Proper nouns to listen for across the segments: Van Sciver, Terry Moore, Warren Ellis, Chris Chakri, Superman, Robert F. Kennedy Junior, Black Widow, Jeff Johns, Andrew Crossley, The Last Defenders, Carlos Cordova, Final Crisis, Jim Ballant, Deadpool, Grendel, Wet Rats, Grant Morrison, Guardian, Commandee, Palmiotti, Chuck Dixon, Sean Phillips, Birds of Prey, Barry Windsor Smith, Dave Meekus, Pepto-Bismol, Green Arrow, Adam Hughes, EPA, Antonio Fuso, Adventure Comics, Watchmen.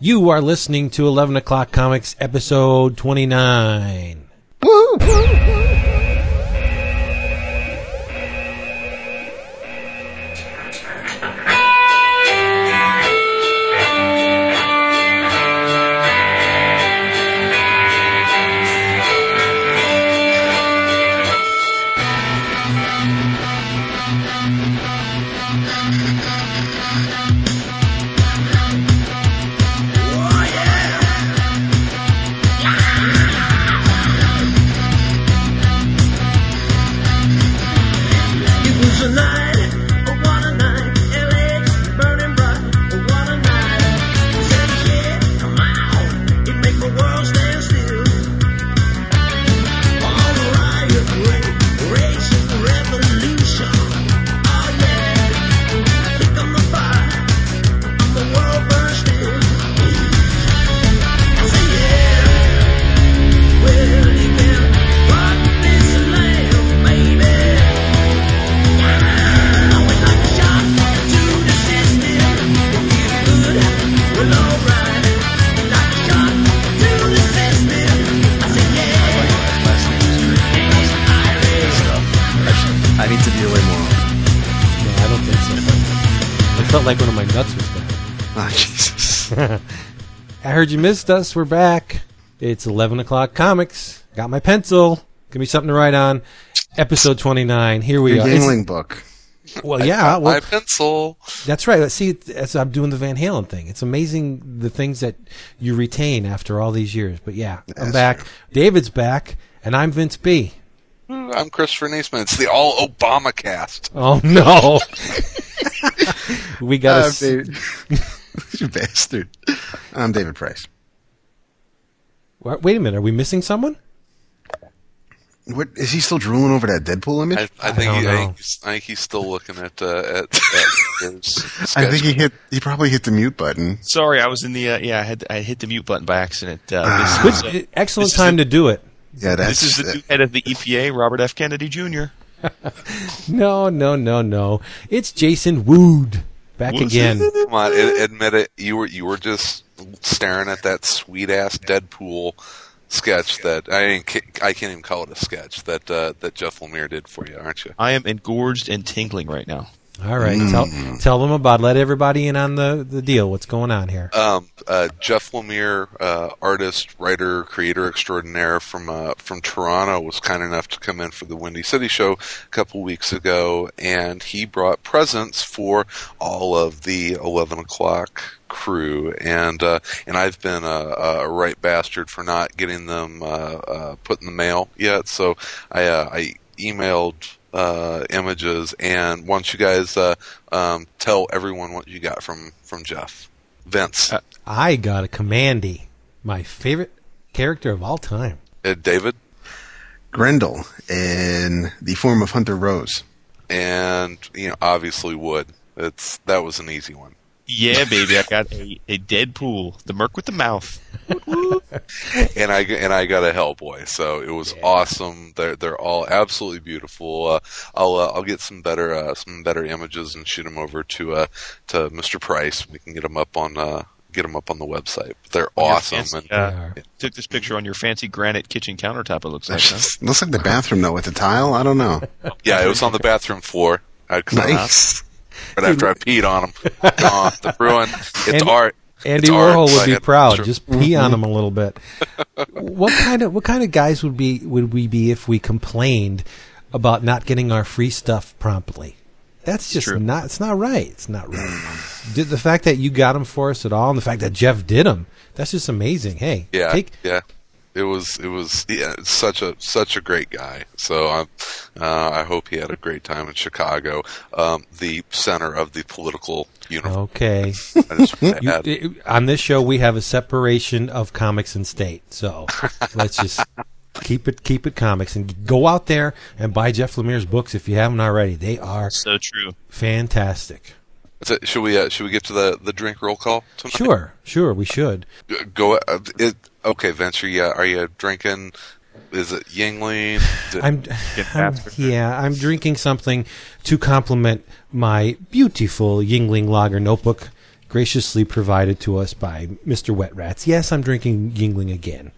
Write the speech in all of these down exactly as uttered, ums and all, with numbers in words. You are listening to eleven o'clock Comics, episode twenty-nine. Woo! Heard you missed us. We're back. It's eleven o'clock comics. Got my pencil. Give me something to write on. Episode twenty-nine. Here we Your are. Yuengling book. Well, I yeah. Well, my pencil. That's right. See, that's, I'm doing the Van Halen thing. It's amazing the things that you retain after all these years. But yeah, I'm that's back. True. David's back, and I'm Vince B. I'm Christopher Neesman. It's the all Obama cast. Oh, no. we got uh, a. You bastard. I'm David Price. Wait a minute. Are we missing someone? What, is he still drooling over that Deadpool image? I, I, think, I, he, I, think, he's, I think he's still looking at... Uh, at, at his I think he hit. He probably hit the mute button. Sorry, I was in the... Uh, yeah, I, had, I hit the mute button by accident. Uh, ah. this, Which, uh, excellent this time the, to do it. Yeah, that's, this is the new head of the E P A, Robert F. Kennedy Junior No, no, no, no. It's Jason Wood. Back what again. Come on, admit it. You were you were just staring at that sweet ass Deadpool sketch that I didn't, I can't even call it a sketch that uh, that Jeff Lemire did for you, aren't you? I am engorged and tingling right now. All right, mm. tell tell them about. Let everybody in on the, the deal. What's going on here? Um, uh, Jeff Lemire, uh, artist, writer, creator extraordinaire from uh, from Toronto, was kind enough to come in for the Windy City show a couple weeks ago, and he brought presents for all of the eleven o'clock crew, and uh, and I've been a, a right bastard for not getting them uh, uh, put in the mail yet, so I uh, I emailed. Uh, images, and why don't you guys uh, um, tell everyone what you got from, from Jeff. Vince. Uh, I got a Commandee, my favorite character of all time. Uh, David? Grendel, in the form of Hunter Rose. And, you know, obviously Wood. It's, that was an easy one. Yeah, baby, I got a, a Deadpool, the Merc with the mouth, and I and I got a Hellboy, so it was yeah. awesome. They're they're all absolutely beautiful. Uh, I'll uh, I'll get some better uh, some better images and shoot them over to uh, to Mister Price. We can get them up on uh, get them up on the website. They're on awesome. Fancy, and, uh, yeah. Took this picture on your fancy granite kitchen countertop. It looks like huh? looks like the bathroom though with the tile. I don't know. Yeah, it was on the bathroom floor. Nice. But after I peed on him, oh, the ruin. It's Andy, art. Andy it's Warhol art. would be proud. Just pee on him a little bit. What kind of what kind of guys would be would we be if we complained about not getting our free stuff promptly? That's just True. not. It's not right. It's not right. The fact that you got them for us at all, and the fact that Jeff did them, that's just amazing. Hey, yeah, take, yeah. It was, it was, yeah, such a such a great guy. So I, uh, I hope he had a great time in Chicago, um, the center of the political universe. Okay. I just, you, had, it, on this show, we have a separation of comics and state. So let's just keep it keep it comics and go out there and buy Jeff Lemire's books if you haven't already. They are so true, fantastic. So should we uh, should we get to the, the drink roll call tonight? Sure, sure, we should. Go. Uh, it, okay, Vince, are you, uh, are you drinking? Is it Yuengling? I'm, I'm, yeah, I'm drinking something to complement my beautiful Yuengling lager notebook graciously provided to us by Mister Wet Rats. Yes, I'm drinking Yuengling again.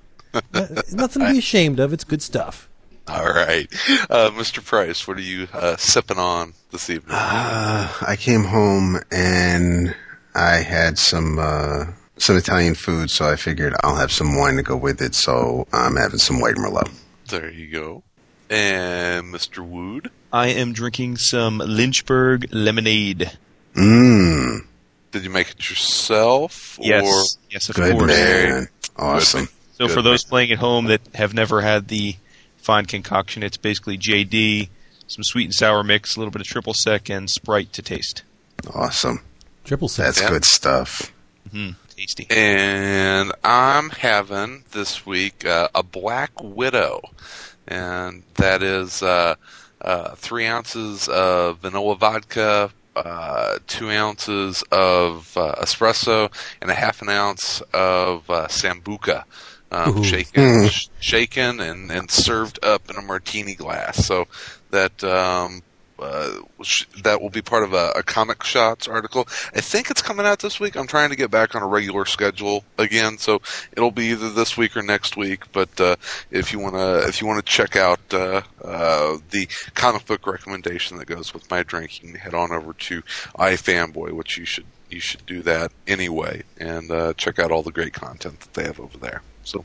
Nothing to be ashamed of. It's good stuff. All right. Uh, Mister Price, what are you uh, sipping on this evening? Uh, I came home and I had some uh, some Italian food, so I figured I'll have some wine to go with it, so I'm having some white Merlot. There you go. And Mister Wood? I am drinking some Lynchburg lemonade. Mmm. Did you make it yourself? Yes. Or? Yes, of Good course. Man. Awesome. So Good for those man. playing at home that have never had the fine concoction, it's basically J D, some sweet and sour mix, a little bit of triple sec, and Sprite to taste. Awesome. Triple sec. That's yeah. good stuff. Mm-hmm. Tasty. And I'm having this week uh, a Black Widow, and that is uh, uh, three ounces of vanilla vodka, uh, two ounces of uh, espresso, and a half an ounce of uh, sambuca. Um, shaken, mm. sh- shaken and, and served up in a martini glass. So that um, uh, sh- that will be part of a, a Comic Shots article. I think it's coming out this week. I'm trying to get back on a regular schedule again, so it'll be either this week or next week. But uh, if you wanna if you wanna check out uh, uh, the comic book recommendation that goes with my drink, you can head on over to iFanboy, which you should you should do that anyway, and uh, check out all the great content that they have over there. So,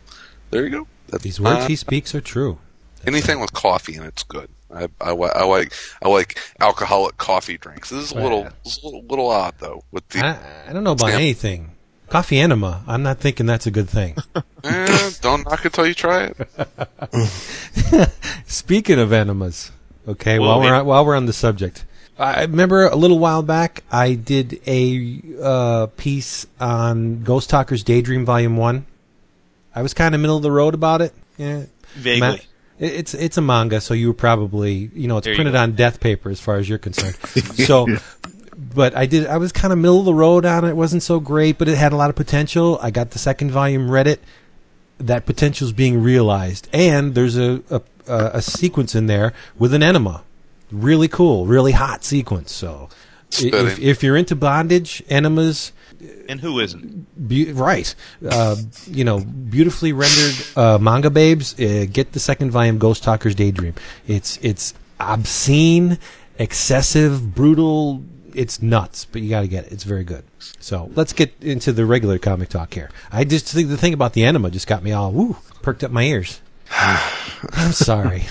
there you go. That's, These words uh, he speaks are true. That's anything right. with coffee in it's good. I, I, I like I like alcoholic coffee drinks. This is a little this is a little, little odd though. With the I, I don't know about stamp. anything. Coffee enema. I'm not thinking that's a good thing. eh, don't knock it till you try it. Speaking of enemas, okay. Well, while we're on, while we're on the subject, I remember a little while back I did a uh, piece on Ghost Talker's Daydream Volume One. I was kind of middle of the road about it. Yeah. Vaguely. Ma- it's it's a manga, so you were probably, you know, it's there printed on death paper as far as you're concerned. So, but I did. I was kind of middle of the road on it. It wasn't so great, but it had a lot of potential. I got the second volume, read it. That potential's being realized, and there's a a, a sequence in there with an enema. Really cool, really hot sequence. So, if, if you're into bondage, enemas. And who isn't? Be- right. Uh, you know, beautifully rendered uh, manga babes. Uh, get the second volume, Ghost Talker's Daydream. It's it's obscene, excessive, brutal. It's nuts, but you got to get it. It's very good. So let's get into the regular comic talk here. I just think the thing about the enema just got me all, woo, perked up my ears. I'm sorry.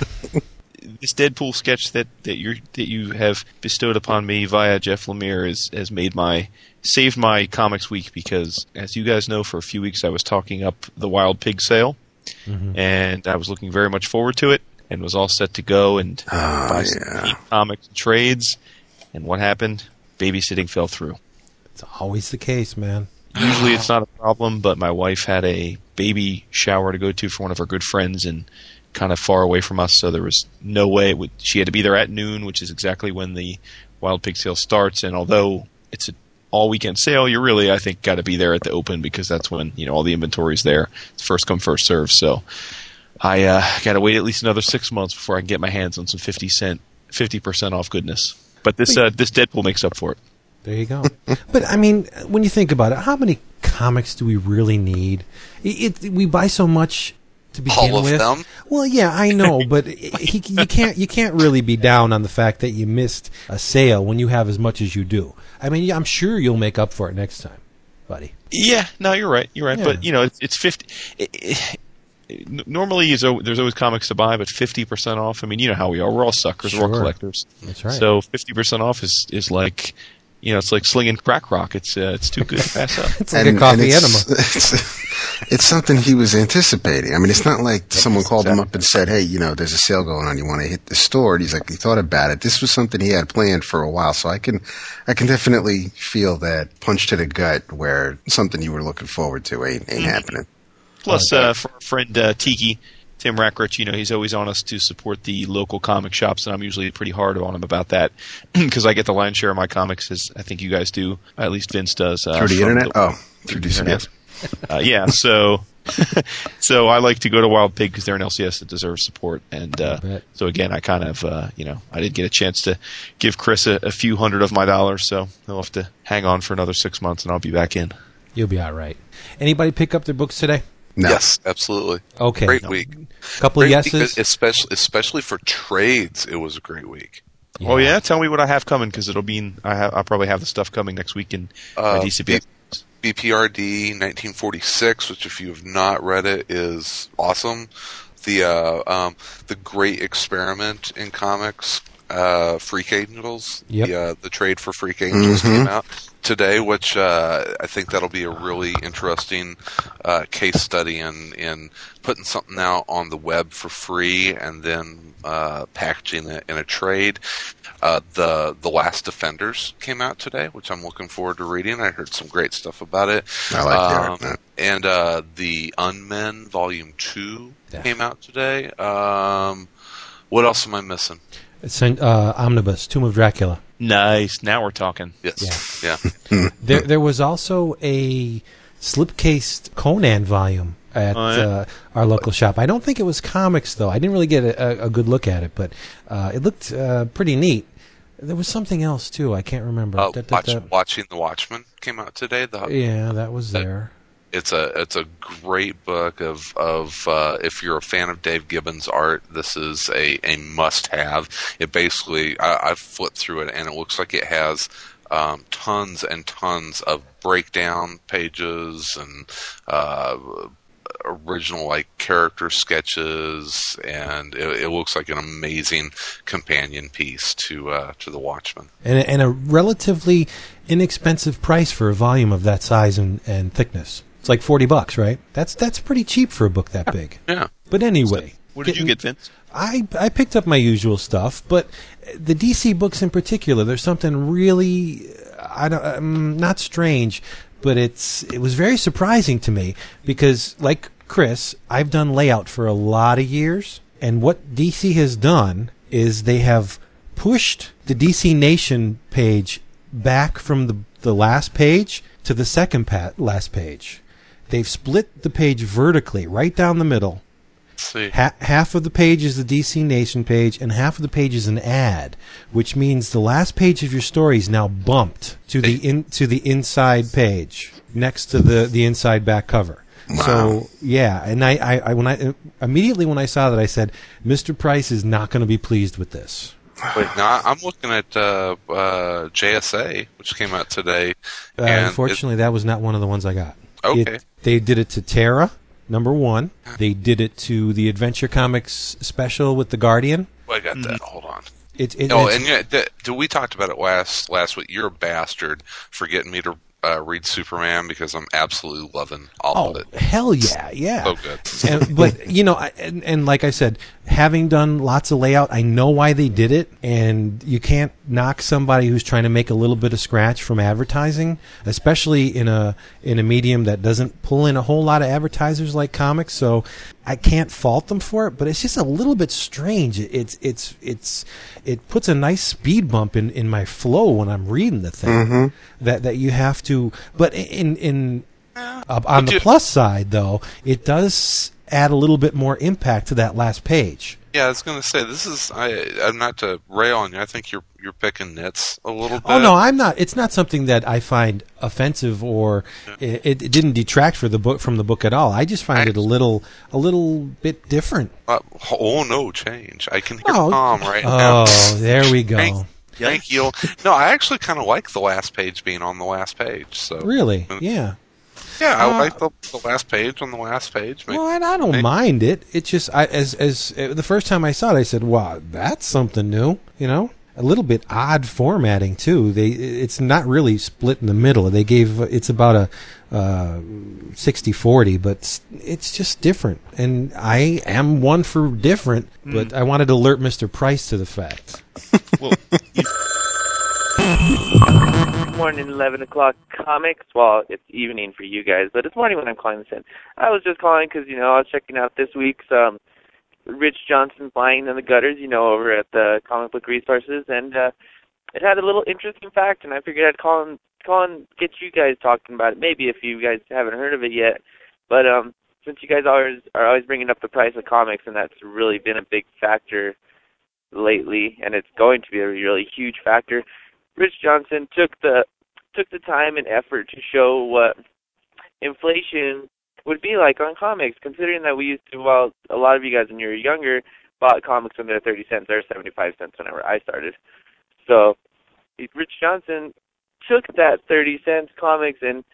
This Deadpool sketch that, that you that you have bestowed upon me via Jeff Lemire is, has made my saved my comics week because, as you guys know, for a few weeks I was talking up the Wild Pig sale, mm-hmm. and I was looking very much forward to it and was all set to go and oh, buy some yeah. comics and trades. And what happened? Babysitting fell through. It's always the case, man. Usually it's not a problem, but my wife had a baby shower to go to for one of her good friends and kind of far away from us, so there was no way it would, she had to be there at noon, which is exactly when the Wild Pig sale starts. And although it's an all weekend sale, you really, I think, got to be there at the open because that's when, you know, all the inventory's there. It's first come, first serve. So I uh, got to wait at least another six months before I can get my hands on some fifty cent, fifty percent off goodness. But this uh, this Deadpool makes up for it. There you go. But I mean, when you think about it, how many comics do we really need? It, it we buy so much. To begin All of with. them? Well, yeah, I know, but he, you can't you can't really be down on the fact that you missed a sale when you have as much as you do. I mean, I'm sure you'll make up for it next time, buddy. Yeah, no, you're right, you're right. Yeah. But you know, it's, it's fifty. It, it, it, normally, there's always comics to buy, but fifty percent off. I mean, you know how we are. We're all suckers. Sure. We're all collectors. That's right. So fifty percent off is is like. You know, it's like slinging crack rock. It's uh, it's too good to pass up. It's like and, a coffee enema. It's, it's, it's something he was anticipating. I mean, it's not like someone called him up and said, hey, you know, there's a sale going on. You want to hit the store? And he's like, he thought about it. This was something he had planned for a while. So I can I can definitely feel that punch to the gut where something you were looking forward to ain't, ain't happening. Plus, uh, for our friend uh, Tiki, Tim Rackrich, you know, he's always on us to support the local comic shops, and I'm usually pretty hard on him about that because I get the lion's share of my comics, as I think you guys do. At least Vince does. Uh, through the internet? The, oh, through the internet. internet. uh, yeah, so So I like to go to Wild Pig because they're an L C S that deserves support. And uh, so, again, I kind of, uh, you know, I did get a chance to give Chris a, a few hundred of my dollars. So he'll have to hang on for another six months and I'll be back in. You'll be all right. Anybody pick up their books today? No. Yes, absolutely. Okay. Great no. week. Couple great of yeses. Especially, especially for trades, it was a great week. Yeah. Oh, yeah? Tell me what I have coming because it'll be in, I have, I'll probably have the stuff coming next week in uh, my D C P. B P R D nineteen forty-six, which if you have not read it is awesome. The uh, um, the Great Experiment in comics, uh, Freak Angels. Yep. The, uh, the trade for Freak Angels mm-hmm. came out today, which uh, I think that'll be a really interesting uh, case study in in putting something out on the web for free and then uh, packaging it in a trade. Uh, the The Last Defenders came out today, which I'm looking forward to reading. I heard some great stuff about it. I like that. Um, and uh, The Unmen Volume Two yeah. came out today. Um, what else am I missing? It's an, uh, Omnibus Tomb of Dracula. Nice. Now we're talking. Yes. Yeah. yeah. there, there was also a slipcased Conan volume at oh, yeah. uh, our local shop. I don't think it was comics though. I didn't really get a, a good look at it, but uh, it looked uh, pretty neat. There was something else too. I can't remember. Uh, da, da, da. Watch, watching the Watchmen came out today. The, yeah, that was that, there. It's a it's a great book of of uh, if you're a fan of Dave Gibbons' art, this is a, a must have. It basically I, I flipped through it and it looks like it has um, tons and tons of breakdown pages and. Uh, original like character sketches, and it, it looks like an amazing companion piece to uh, to the Watchmen, and, and a relatively inexpensive price for a volume of that size and, and thickness. It's like forty bucks, right? That's that's pretty cheap for a book that big. Yeah. But anyway, so, what did getting, you get, Vince? I I picked up my usual stuff, but the D C books in particular, there's something really I don't um, not strange, but it's it was very surprising to me because like. Chris, I've done layout for a lot of years, and what D C has done is they have pushed the D C Nation page back from the, the last page to the second pa- last page. They've split the page vertically, right down the middle. See. Ha- half of the page is the D C Nation page, and half of the page is an ad, which means the last page of your story is now bumped to the in- to the inside page, next to the, the inside back cover. Wow. So yeah, and I, I, I when I immediately when I saw that I said, Mister Price is not going to be pleased with this. Wait, now I'm looking at uh, uh, J S A, which came out today. Uh, and unfortunately, it, that was not one of the ones I got. Okay, it, they did it to Terra, number one. They did it to the Adventure Comics special with the Guardian. Well, I got that. Mm-hmm. Hold on. It, it, oh, and yeah, the, the, we talked about it last last week. You're a bastard for getting me to. Uh, read Superman because I'm absolutely loving all oh, of it. Hell yeah, yeah. So good. and, but, you know, I, and, and like I said, having done lots of layout, I know why they did it, and you can't knock somebody who's trying to make a little bit of scratch from advertising, especially in a in a medium that doesn't pull in a whole lot of advertisers like comics, so I can't fault them for it, but it's just a little bit strange. It's it's it's it puts a nice speed bump in, in my flow when I'm reading the thing mm-hmm. that, that you have to. But in in uh, on the plus side, though, it does add a little bit more impact to that last page. Yeah, I was going to say this is. I, I'm not to rail on you. I think you're you're picking nits a little bit. Oh no, I'm not. It's not something that I find offensive or yeah. it, it didn't detract for the book from the book at all. I just find I, it a little a little bit different. Uh, oh no, change! I can hear oh. Tom right oh, now. Oh, there we go. Thank, thank you. No, I actually kind of like the last page being on the last page. So really, yeah. Yeah, I uh, like the, the last page on the last page. Maybe. Well, and I don't Maybe. mind it. It's just I, as as the first time I saw it, I said, "Wow, that's something new." You know, a little bit odd formatting too. They it's not really split in the middle. They gave it's about a uh, sixty forty, but it's just different. And I am one for different, mm. but I wanted to alert Mister Price to the fact. Well. Morning, eleven o'clock comics. Well, it's evening for you guys, but it's morning when I'm calling this in. I was just calling because, you know, I was checking out this week's um, Rich Johnson Flying in the Gutters, you know, over at the Comic Book Resources, and uh, it had a little interesting fact, and I figured I'd call and, call and get you guys talking about it, maybe if you guys haven't heard of it yet. But um, since you guys always are always bringing up the price of comics, and that's really been a big factor lately, and it's going to be a really huge factor, Rich Johnson took the took the time and effort to show what inflation would be like on comics, considering that we used to, well, a lot of you guys when you were younger bought comics when they were thirty cents or seventy-five cents whenever I started. So Rich Johnson took that thirty cents comics and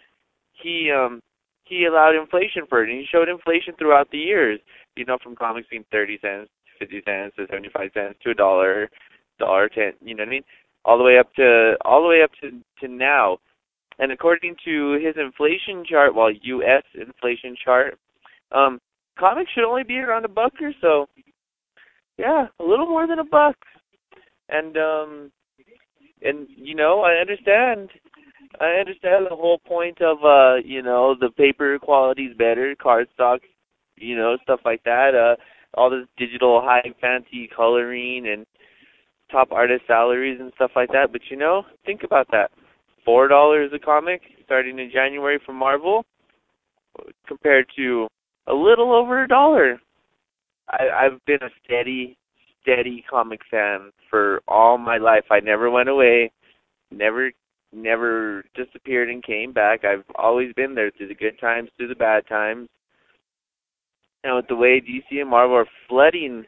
he um, he allowed inflation for it, and he showed inflation throughout the years, you know, from comics being thirty cents to fifty cents to seventy-five cents to a dollar, dollar ten, you know what I mean? All the way up to all the way up to, to now. And according to his inflation chart, well, U S inflation chart, um, comics should only be around a buck or so. Yeah, a little more than a buck. And, um, and you know, I understand. I understand the whole point of, uh, you know, the paper quality's better, cardstock, you know, stuff like that, uh, all this digital high fancy coloring and top artist salaries and stuff like that. But, you know, think about that. four dollars a comic starting in January from Marvel compared to a little over a dollar. I've been a steady, steady comic fan for all my life. I never went away, never never disappeared and came back. I've always been there through the good times, through the bad times. And with the way D C and Marvel are flooding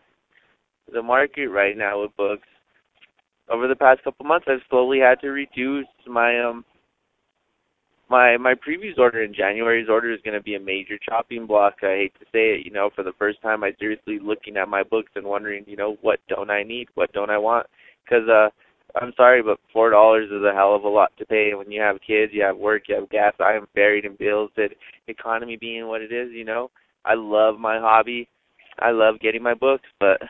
the market right now with books, over the past couple months, I've slowly had to reduce my um my my previous order. In January's order is going to be a major chopping block. I hate to say it, you know, for the first time, I'm seriously looking at my books and wondering, you know, what don't I need? What don't I want? Because uh, I'm sorry, but four dollars is a hell of a lot to pay. When you have kids, you have work, you have gas. I am buried in bills. The economy being what it is, you know, I love my hobby. I love getting my books, but,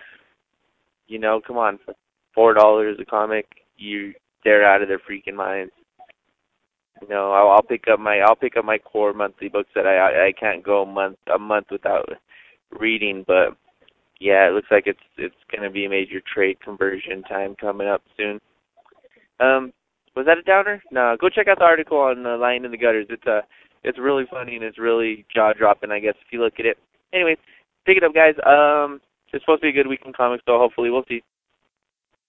you know, come on. Four dollars a comic, you they're out of their freaking minds. You know, I'll, I'll pick up my I'll pick up my core monthly books that I I can't go a month a month without reading. But yeah, it looks like it's it's gonna be a major trade conversion time coming up soon. Um, was that a downer? No, go check out the article on uh, Lying in the Gutters. It's uh it's really funny and it's really jaw dropping, I guess, if you look at it. Anyways, pick it up, guys. Um, it's supposed to be a good week in comics, so hopefully we'll see.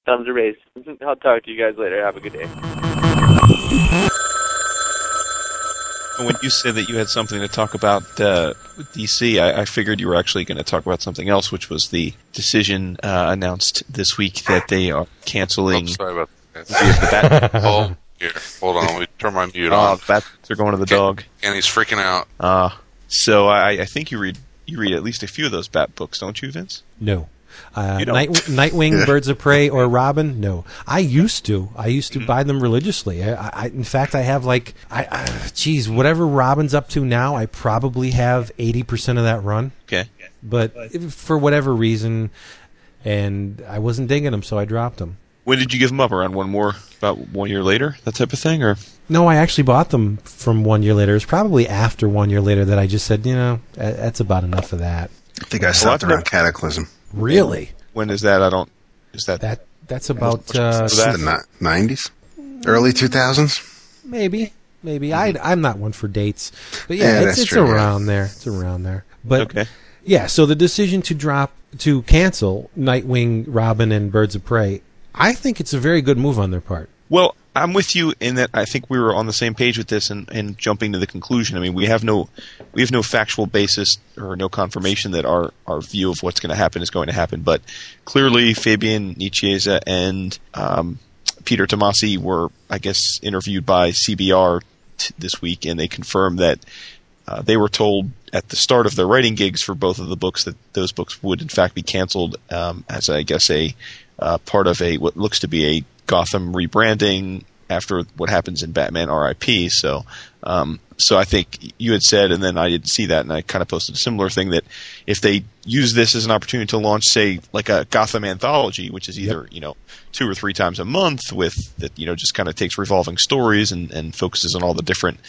Thumbs are raised. I'll talk to you guys later. Have a good day. When you said that you had something to talk about uh, with D C, I, I figured you were actually going to talk about something else, which was the decision uh, announced this week that they are canceling. Oops, sorry about that. The Bat- oh, here. Hold on. Let me turn my mute uh, on. The Batmans are going to the Can- dog. And he's freaking out. Uh, so I, I think you read you read at least a few of those Bat books, don't you, Vince? No. Uh, Night, Nightwing, Birds of Prey, or Robin? No, I used to. I used to mm-hmm. buy them religiously. I, I, in fact, I have like, I, I, geez, whatever Robin's up to now, I probably have eighty percent of that run. Okay, but if, for whatever reason, and I wasn't digging them, so I dropped them. When did you give them up? Around one more, about one year later, that type of thing, or no? I actually bought them from one year later. It was probably after one year later that I just said, you know, that's about enough of that. I think I stopped around Cataclysm. Really? When is that? I don't. Is that that? That's about uh, the nineties, early two thousands. Maybe, maybe. Mm-hmm. I I'm not one for dates, but yeah, yeah it's, it's true, around yeah. there. It's around there. But okay. Yeah, so the decision to drop to cancel Nightwing, Robin, and Birds of Prey, I think it's a very good move on their part. Well, I'm with you in that I think we were on the same page with this and, and jumping to the conclusion. I mean, we have no we have no factual basis or no confirmation that our, our view of what's going to happen is going to happen. But clearly, Fabian Nicieza and um, Peter Tomasi were, I guess, interviewed by C B R t- this week, and they confirmed that uh, they were told at the start of their writing gigs for both of the books that those books would, in fact, be canceled um, as, I guess, a uh, part of a what looks to be a Gotham rebranding after what happens in Batman R I P. So, um, so I think you had said, and then I didn't see that, and I kind of posted a similar thing that if they use this as an opportunity to launch, say, like a Gotham anthology, which is either yep. you know two or three times a month, with that you know just kind of takes revolving stories and, and focuses on all the different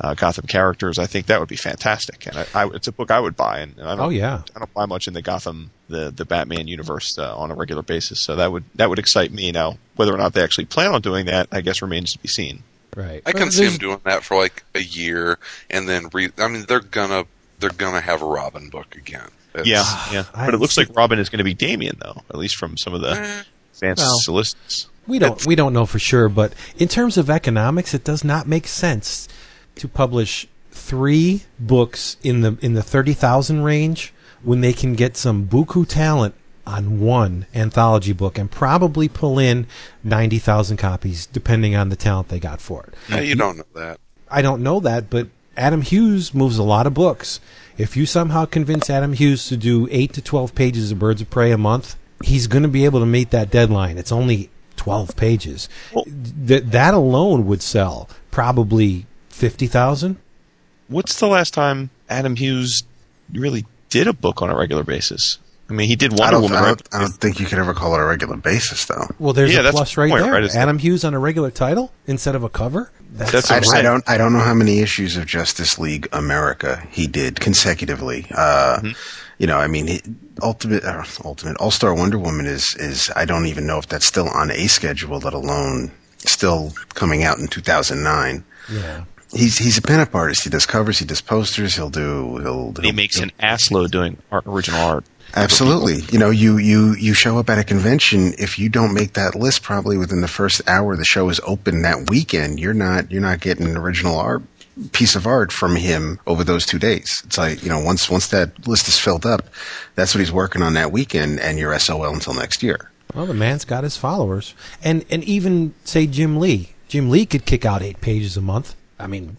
uh, Gotham characters, I think that would be fantastic, and I, I, it's a book I would buy, and, and I don't, oh yeah, I don't buy much in the Gotham, the, the Batman universe uh, on a regular basis, so that would that would excite me. Now, whether or not they actually plan on doing that, I guess remains to be seen. Right, I can well, see them doing that for like a year, and then re- I mean they're gonna they're going to have a Robin book again. It's, yeah, yeah. But it looks like Robin is going to be Damian, though, at least from some of the advanced well, solicits. We don't it's, we don't know for sure, but in terms of economics, it does not make sense to publish three books in the in the thirty thousand range when they can get some buku talent on one anthology book and probably pull in ninety thousand copies, depending on the talent they got for it. Yeah, you don't know that. I don't know that, but Adam Hughes moves a lot of books. If you somehow convince Adam Hughes to do eight to twelve pages of Birds of Prey a month, he's going to be able to meet that deadline. It's only twelve pages. Well, Th- that alone would sell probably fifty thousand. What's the last time Adam Hughes really did a book on a regular basis? I mean, he did Wonder I Woman. I don't, I don't think you could ever call it a regular basis, though. Well, there's yeah, a plus right point, there. Right, Adam that? Hughes on a regular title instead of a cover. That's, that's I, I don't. I don't know how many issues of Justice League America he did consecutively. Uh, mm-hmm. You know, I mean, he, ultimate, uh, ultimate All-Star Wonder Woman is is. I don't even know if that's still on a schedule, let alone still coming out in two thousand nine. Yeah. He's he's a pen-up artist. He does covers. He does posters. He'll do. He'll. he'll he makes he'll, an assload doing art, original art. Absolutely. You know, you, you, you show up at a convention. If you don't make that list, probably within the first hour the show is open that weekend, you're not you're not getting an original art piece of art from him over those two days. It's like, you know, once once that list is filled up, that's what he's working on that weekend, and you're S O L until next year. Well, the man's got his followers, and and even say Jim Lee. Jim Lee could kick out eight pages a month. I mean.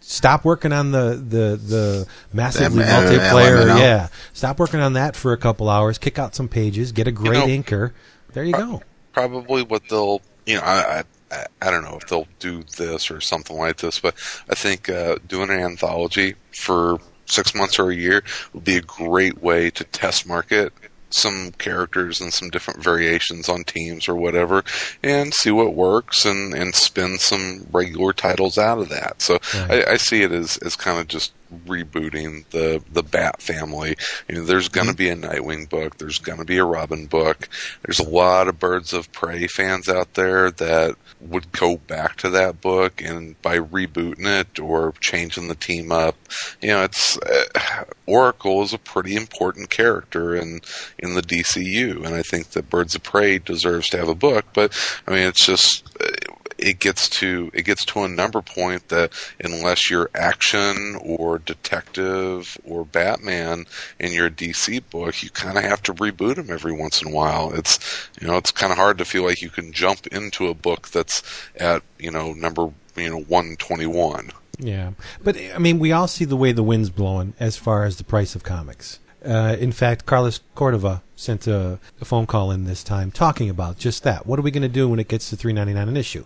Stop working on the, the, the massively multiplayer. Yeah. Stop working on that for a couple hours. Kick out some pages. Get a great you know, inker. There you pro- go. Probably what they'll, you know, I, I I don't know if they'll do this or something like this, but I think uh, doing an anthology for six months or a year would be a great way to test market some characters and some different variations on teams or whatever, and see what works and, and spin some regular titles out of that. So right. I, I see it as, as kind of just rebooting the, the Bat family. You know, there's going to be a Nightwing book. There's going to be a Robin book. There's a lot of Birds of Prey fans out there that would go back to that book, and by rebooting it or changing the team up, you know, it's uh, Oracle is a pretty important character in in the D C U, and I think that Birds of Prey deserves to have a book. But I mean, it's just. It, It gets to it gets to a number point that unless you're action or detective or Batman in your D C book, you kind of have to reboot them every once in a while. It's you know it's kind of hard to feel like you can jump into a book that's at you know number you know one twenty-one. Yeah, but I mean we all see the way the wind's blowing as far as the price of comics. Uh, in fact, Carlos Cordova sent a, a phone call in this time talking about just that. What are we going to do when it gets to three ninety-nine an issue?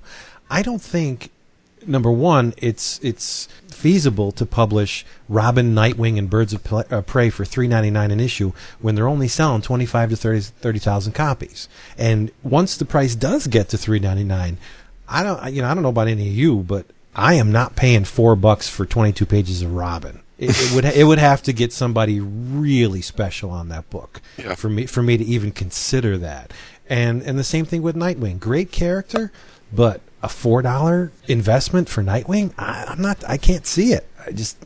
I don't think, number one, it's it's feasible to publish Robin, Nightwing, and Birds of Prey for three ninety-nine an issue when they're only selling twenty-five to thirty thousand copies. And once the price does get to three ninety-nine, I don't you know I don't know about any of you, but I am not paying four bucks for twenty-two pages of Robin. It, it would it would have to get somebody really special on that book yeah. for me for me to even consider that. And and the same thing with Nightwing. Great character, but a four dollars investment for Nightwing? I, I'm not I can't see it. I just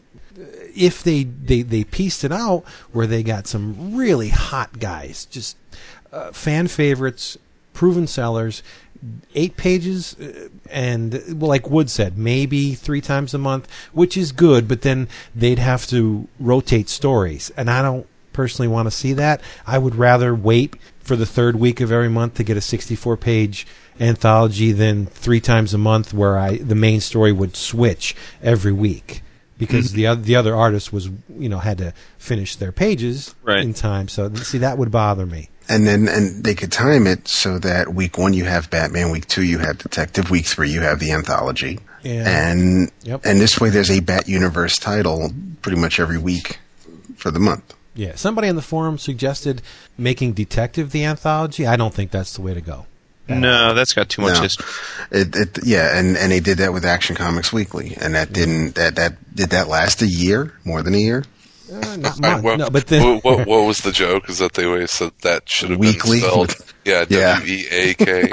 if they, they, they pieced it out where they got some really hot guys, just uh, fan favorites, proven sellers, eight pages and, well, like Wood said, maybe three times a month, which is good, but then they'd have to rotate stories. And I don't personally want to see that. I would rather wait for the third week of every month to get a sixty-four page anthology than three times a month where I the main story would switch every week because the other, the other artist was, you know, had to finish their pages right. in time. So, see, that would bother me. And then, and they could time it so that week one you have Batman, week two you have Detective, week three you have the anthology, yeah. and yep. and this way there's a Bat Universe title pretty much every week for the month. Yeah, somebody in the forum suggested making Detective the anthology. I don't think that's the way to go. No, that's got too much no. history. It, it, yeah, and, and they did that with Action Comics Weekly, and that didn't that that did that last a year, more than a year. Uh, not much. Well, no, but then what, what was the joke? Is that they always said that should have Weekly. Been spelled yeah, yeah. W E A K.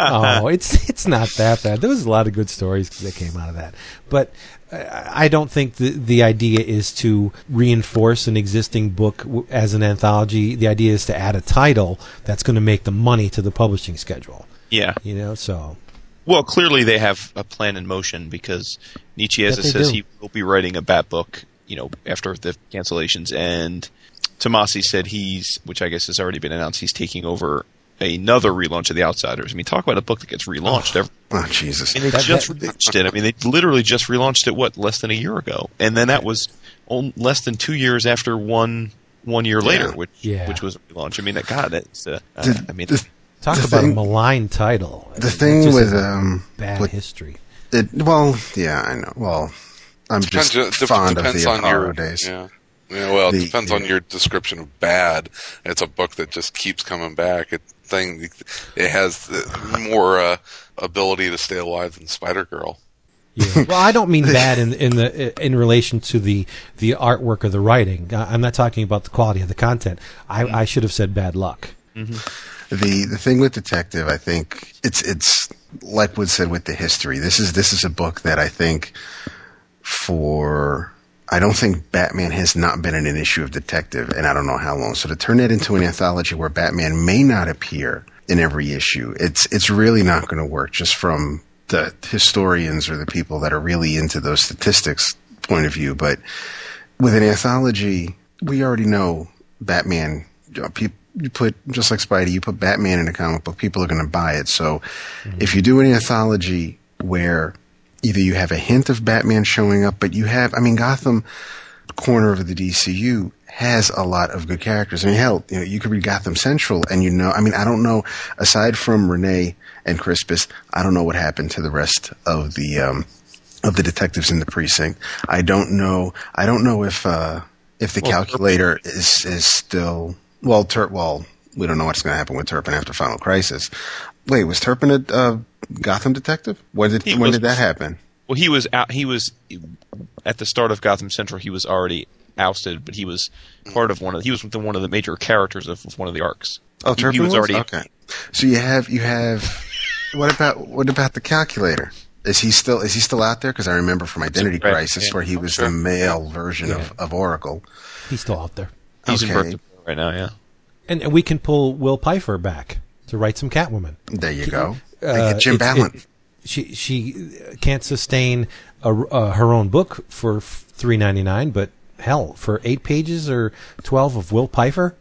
Oh, it's it's not that bad. There was a lot of good stories that came out of that. But I don't think the, the idea is to reinforce an existing book as an anthology. The idea is to add a title that's going to make the money to the publishing schedule. Yeah. You know, so... Well, clearly they have a plan in motion, because Niechiesa says do. he will be writing a Bat book, you know, after the cancellations, and Tomasi said he's, which I guess has already been announced, he's taking over another relaunch of The Outsiders. I mean, talk about a book that gets relaunched every oh, oh, Jesus. And they that, just that, relaunched it. I mean, they literally just relaunched it, what, less than a year ago? And then that was on, less than two years after one one year yeah. later, which yeah. which was a relaunch. I mean, God, that's... Uh, the, I mean... The, Talk the about thing, a malign title. The I mean, thing with um, bad with, history. It, well, yeah, I know. Well, I'm depends, just fond of the Apollo days. Yeah. yeah, well, it the, depends yeah. on your description of bad. It's a book that just keeps coming back. It thing it has more uh, ability to stay alive than Spider Girl. Yeah. Well, I don't mean bad in in the in relation to the, the artwork or the writing. I'm not talking about the quality of the content. I, I should have said bad luck. Mm-hmm. The the thing with Detective, I think it's it's like Wood said with the history. This is this is a book that I think for I don't think Batman has not been in an issue of Detective, and I don't know how long. So to turn that into an anthology where Batman may not appear in every issue, it's it's really not going to work. Just from the historians or the people that are really into those statistics point of view, but with an anthology, we already know Batman you know, people. You put, just like Spidey, you put Batman in a comic book, people are going to buy it. So mm-hmm. if you do an anthology where either you have a hint of Batman showing up, but you have, I mean, Gotham corner of the D C U has a lot of good characters. I mean, hell, you know, you could read Gotham Central and you know, I mean, I don't know, aside from Renee and Crispus, I don't know what happened to the rest of the, um, of the detectives in the precinct. I don't know, I don't know if, uh, if the well, calculator is, is still... Well, Tur- well, we don't know what's going to happen with Turpin after Final Crisis. Wait, was Turpin a uh, Gotham detective? When did he when was, did that happen? Well, he was out, he was at the start of Gotham Central. He was already ousted, but he was part of one of he was one of the major characters of, of one of the arcs. Oh, he, Turpin he was, was already okay. So you have you have what about what about the calculator? Is he still is he still out there? Because I remember from Identity right. Crisis yeah. where he was sure. the male version yeah. of, of Oracle. He's still out there. He's okay. in Birds of Right now, yeah, and, and we can pull Will Pfeiffer back to write some Catwoman. There you she, go. Uh, and get Jim Ballant. It, she she can't sustain a, uh, her own book for three ninety-nine, but hell, for eight pages or twelve of Will Pfeiffer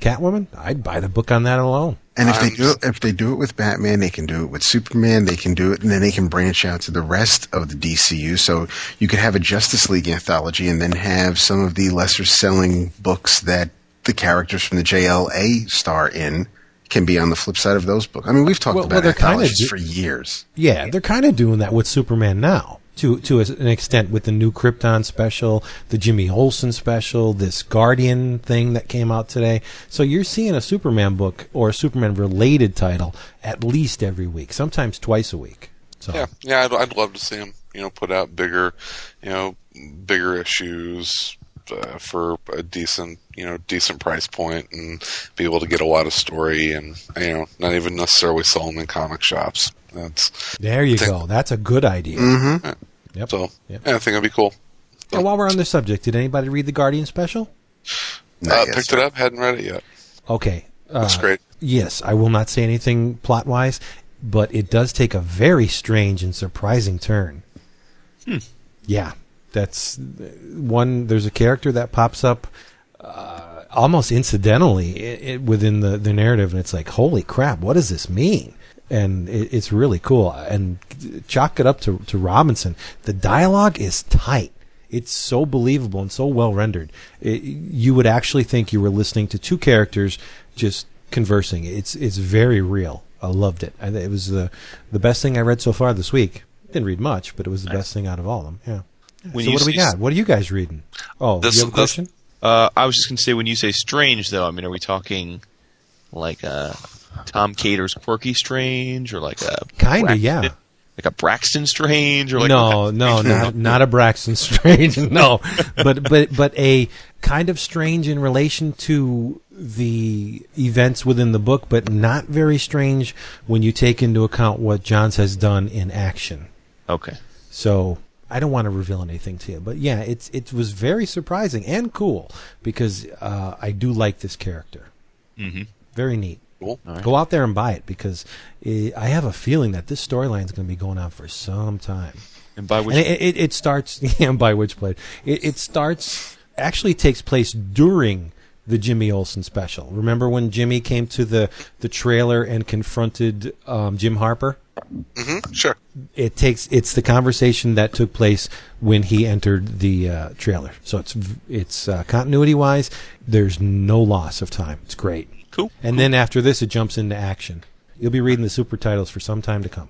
Catwoman, I'd buy the book on that alone. And if um, they do it, if they do it with Batman, they can do it with Superman. They can do it, and then they can branch out to the rest of the D C U. So you could have a Justice League anthology, and then have some of the lesser selling books that the characters from the J L A star in can be on the flip side of those books. I mean, we've talked well, about well, anthologies do- for years. Yeah, they're kind of doing that with Superman now, to to an extent, with the new Krypton special, the Jimmy Olsen special, this Guardian thing that came out today. So you're seeing a Superman book or a Superman-related title at least every week, sometimes twice a week. So. Yeah, yeah, I'd, I'd love to see them, you know, put out bigger, you know, bigger issues. Uh, for a decent, you know, decent price point, and be able to get a lot of story, and you know, not even necessarily sell them in comic shops. That's there you go. That's a good idea. Mm-hmm. Yeah. Yep. So, yep. Yeah, I think it'd be cool. So. And while we're on this subject, did anybody read the Guardian special? I uh, picked so. it up. Hadn't read it yet. Okay, uh, that's great. Yes, I will not say anything plot wise, but it does take a very strange and surprising turn. Hmm. Yeah. That's one. There's a character that pops up uh, almost incidentally it, it, within the, the narrative, and it's like, holy crap, what does this mean? And it, it's really cool. And chalk it up to, to Robinson. The dialogue is tight. It's so believable and so well rendered. It, you would actually think you were listening to two characters just conversing. It's it's very real. I loved it. I, it was the the best thing I read so far this week. Didn't read much, but it was the best thing out of all of them. Yeah. When so what do we got? What are you guys reading? Oh, this, you have a question? Uh, I was just going to say, when you say strange, though, I mean, are we talking like a Tom Cater's quirky strange, or like a kind of yeah, like a Braxton Strange, or like no, no, not not a Braxton Strange, no, but but but a kind of strange in relation to the events within the book, but not very strange when you take into account what Johns has done in action. Okay, so. I don't want to reveal anything to you, but yeah, it's it was very surprising and cool because uh, I do like this character. Mm-hmm. Very neat. Cool. All right. Go out there and buy it because it, I have a feeling that this storyline is going to be going on for some time. And by which and it, it, it starts, yeah, by which play it, it starts actually takes place during the Jimmy Olsen special. Remember when Jimmy came to the, the trailer and confronted um, Jim Harper? Mm-hmm. Sure. It takes it's the conversation that took place when he entered the uh, trailer. So it's it's uh, continuity wise, there's no loss of time. It's great. Cool. And cool. Then after this, it jumps into action. You'll be reading the super titles for some time to come.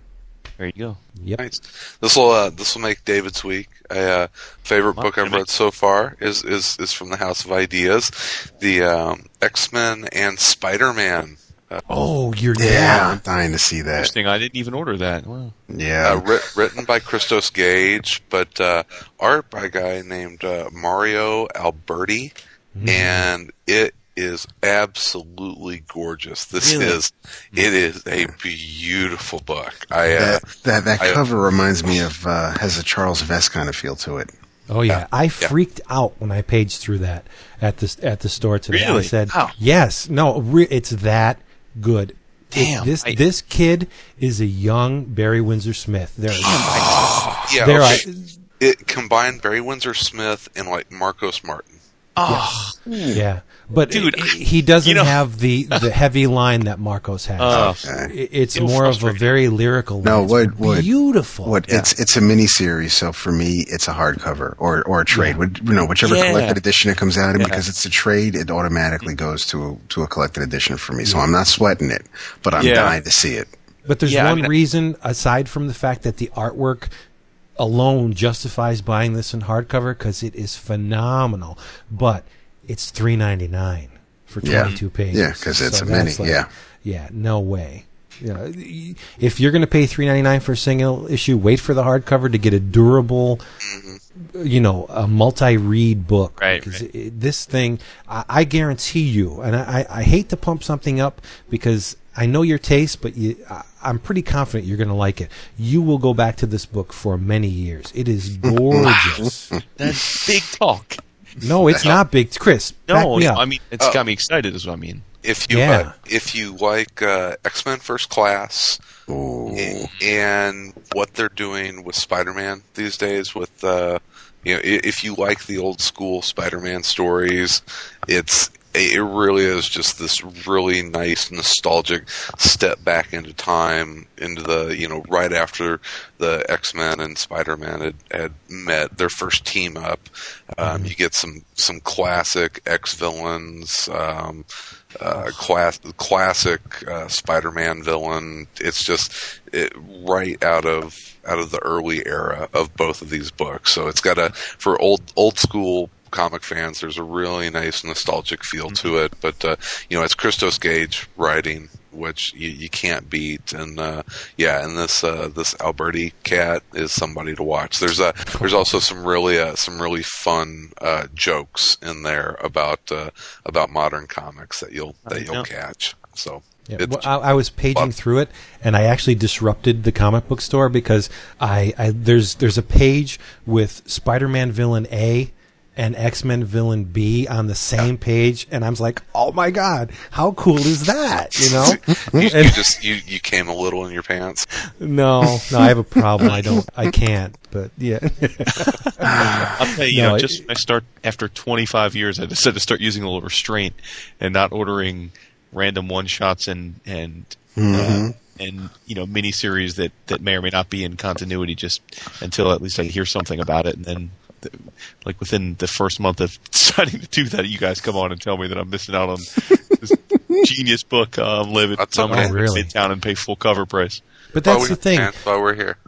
There you go. Yep. Nice. This will uh, this will make David's week. My uh, favorite wow, book I've read makes... so far is, is, is from the House of Ideas, the um, X-Men and Spider-Man. Uh, oh, you're yeah, yeah! I'm dying to see that. Interesting. I didn't even order that. Wow. Yeah. Uh, writ- written by Christos Gage, but uh, art by a guy named uh, Mario Alberti, mm. and it. Is absolutely gorgeous. This really? is it is a beautiful book. I uh, that that, that I, cover reminds me of uh, has a Charles Vest kind of feel to it. Oh yeah, uh, I yeah. freaked out when I paged through that at the at the store today. Really? I said, oh. "Yes, no, re- it's that good." Damn, it, this I, this kid is a young Barry Windsor Smith. There, oh, yeah, there okay. I, it combined Barry Windsor Smith and like Marcos Martin. Oh yeah, yeah. But dude, it, he doesn't you know, have the, the heavy line that Marcos has. Uh, it, it's it more of a very lyrical. No, what, what beautiful? What yeah. it's it's a miniseries, so for me, it's a hardcover or or a trade. Yeah. You know, whichever yeah. collected edition it comes out in, yeah. because it's a trade, it automatically goes to a, to a collected edition for me. So yeah. I'm not sweating it, but I'm yeah. dying to see it. But there's yeah, one I mean, reason aside from the fact that the artwork alone justifies buying this in hardcover because it is phenomenal, but it's three ninety-nine for twenty-two yeah. pages. Yeah, because it's so a mini. Like, yeah, yeah, no way. You know, if you're going to pay three ninety-nine for a single issue, wait for the hardcover to get a durable, you know, a multi-read book. Right. Because right. It, this thing, I, I guarantee you, and I, I hate to pump something up because I know your taste, but you, I, I'm pretty confident you're going to like it. You will go back to this book for many years. It is gorgeous. Wow. That's big talk. No, it's not big. Chris, no, I mean, it's uh, got me excited is what I mean. If you yeah. uh, if you like uh, X-Men First Class and, and what they're doing with Spider-Man these days with uh, you know, if you like the old school Spider-Man stories, it's it really is just this really nice, nostalgic step back into time, into the, you know, right after the X-Men and Spider-Man had, had met their first team up. Um, you get some, some classic X-villains, um, uh, class, classic uh, Spider-Man villain. It's just it, right out of out of the early era of both of these books. So it's got a, for old old school comic fans, there's a really nice nostalgic feel mm-hmm. to it, but uh, you know, it's Christos Gage writing, which you, you can't beat, and uh, yeah, and this uh, this Alberti cat is somebody to watch. There's a there's also some really uh, some really fun uh, jokes in there about uh, about modern comics that you'll that you'll catch. So. Yeah. Well, I, I was paging through it, and I actually disrupted the comic book store because I, I there's there's a page with Spider-Man villain A and X-Men villain B on the same page, and I'm like, oh my god, how cool is that? You know, you, and, you just you, you came a little in your pants. No, no, I have a problem. I don't, I can't. But yeah, I'll tell you, no, you know, it, just I start after twenty-five years, I decided to start using a little restraint and not ordering random one shots and and. Mm-hmm. Uh, and you know, miniseries that, that may or may not be in continuity, just until at least I hear something about it, and then the, like within the first month of deciding to do that, you guys come on and tell me that I'm missing out on this genius book. Uh, I'm living. I'm going to sit down and pay full cover price. But that's we, the thing. That's why we're here.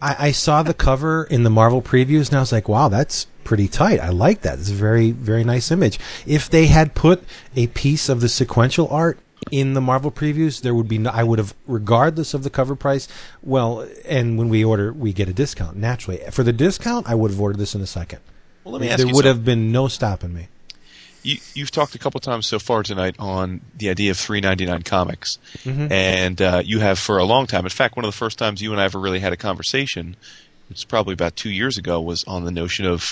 I, I saw the cover in the Marvel previews, and I was like, wow, that's pretty tight. I like that. It's a very, very nice image. If they had put a piece of the sequential art in the Marvel previews, there would be no, I would have, regardless of the cover price, well, and when we order, we get a discount, naturally. For the discount, I would have ordered this in a second. Well, let me ask you something. There would have been no stopping me. You, you've talked a couple times so far tonight on the idea of three ninety-nine comics. Mm-hmm. And uh, you have for a long time. In fact, one of the first times you and I ever really had a conversation which is probably about two years ago, was on the notion of,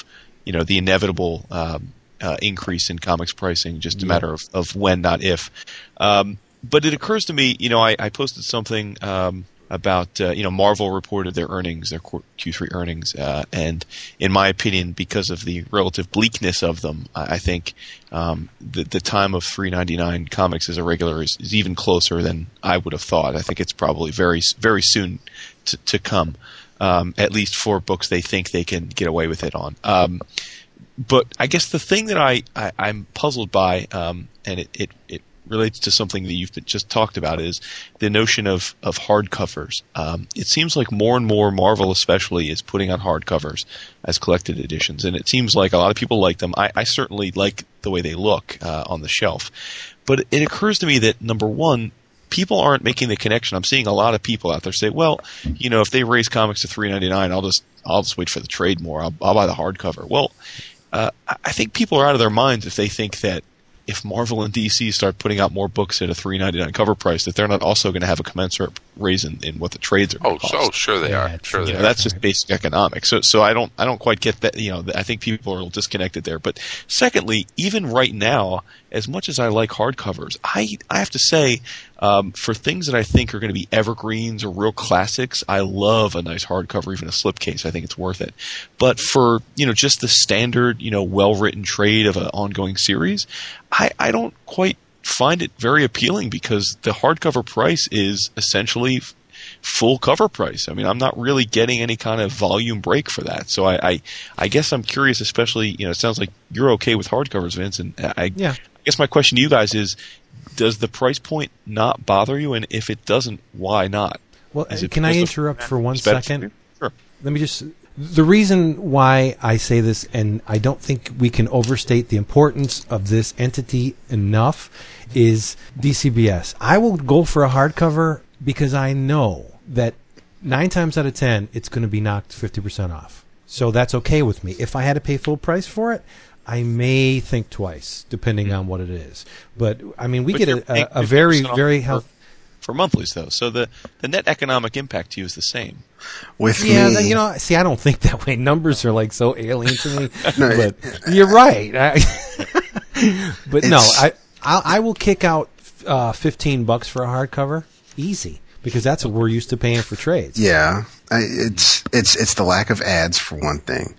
you know, the inevitable um, uh, increase in comics pricing, just a matter of, of when, not if. Um, but it occurs to me, you know, I, I posted something um, about, uh, you know, Marvel reported their earnings, their Q three earnings, uh, and in my opinion, because of the relative bleakness of them, I, I think um, the, the time of three ninety-nine comics as a regular is, is even closer than I would have thought. I think it's probably very, very soon to, to come. Um, at least for books they think they can get away with it on. Um, but I guess the thing that I, I, I'm puzzled by, um, and it, it, it relates to something that you've just talked about, is the notion of, of hardcovers. Um, it seems like more and more Marvel especially is putting out hardcovers as collected editions, and it seems like a lot of people like them. I, I certainly like the way they look uh, on the shelf. But it occurs to me that, number one, people aren't making the connection. I'm seeing a lot of people out there say, "Well, you know, if they raise comics to three ninety-nine, I'll just I'll just wait for the trade more. I'll, I'll buy the hardcover." Well, uh, I think people are out of their minds if they think that if Marvel and D C start putting out more books at a three ninety-nine cover price, that they're not also going to have a commensurate raise in, in what the trades are. Oh, so, oh sure they yeah, are. Sure they know, are. That's just basic economics. So, so I don't I don't quite get that. You know, I think people are a little disconnected there. But secondly, even right now, as much as I like hardcovers, I I have to say, um, for things that I think are going to be evergreens or real classics, I love a nice hardcover, even a slipcase. I think it's worth it. But for, you know, just the standard, you know, well-written trade of an ongoing series, I, I don't quite find it very appealing because the hardcover price is essentially f- full cover price. I mean, I'm not really getting any kind of volume break for that. So I, I, I guess I'm curious, especially, you know, it sounds like you're okay with hardcovers, Vince. And I, yeah. I guess my question to you guys is, does the price point not bother you? And if it doesn't, why not? Well, is it can I interrupt for one second? Sure. Let me just... The reason why I say this, and I don't think we can overstate the importance of this entity enough, is D C B S. I will go for a hardcover because I know that nine times out of ten, it's going to be knocked fifty percent off. So that's okay with me. If I had to pay full price for it, I may think twice, depending mm-hmm. on what it is. But, I mean, we but get a, a, a very, very healthy... For monthlies, though, so the, the net economic impact to you is the same. With yeah, me, you know, see, I don't think that way. Numbers are like so alien to me. No, but it, you're right. I, but no, I, I I will kick out uh, fifteen bucks for a hardcover, easy, because that's what we're used to paying for trades. Yeah, I, it's it's it's the lack of ads for one thing,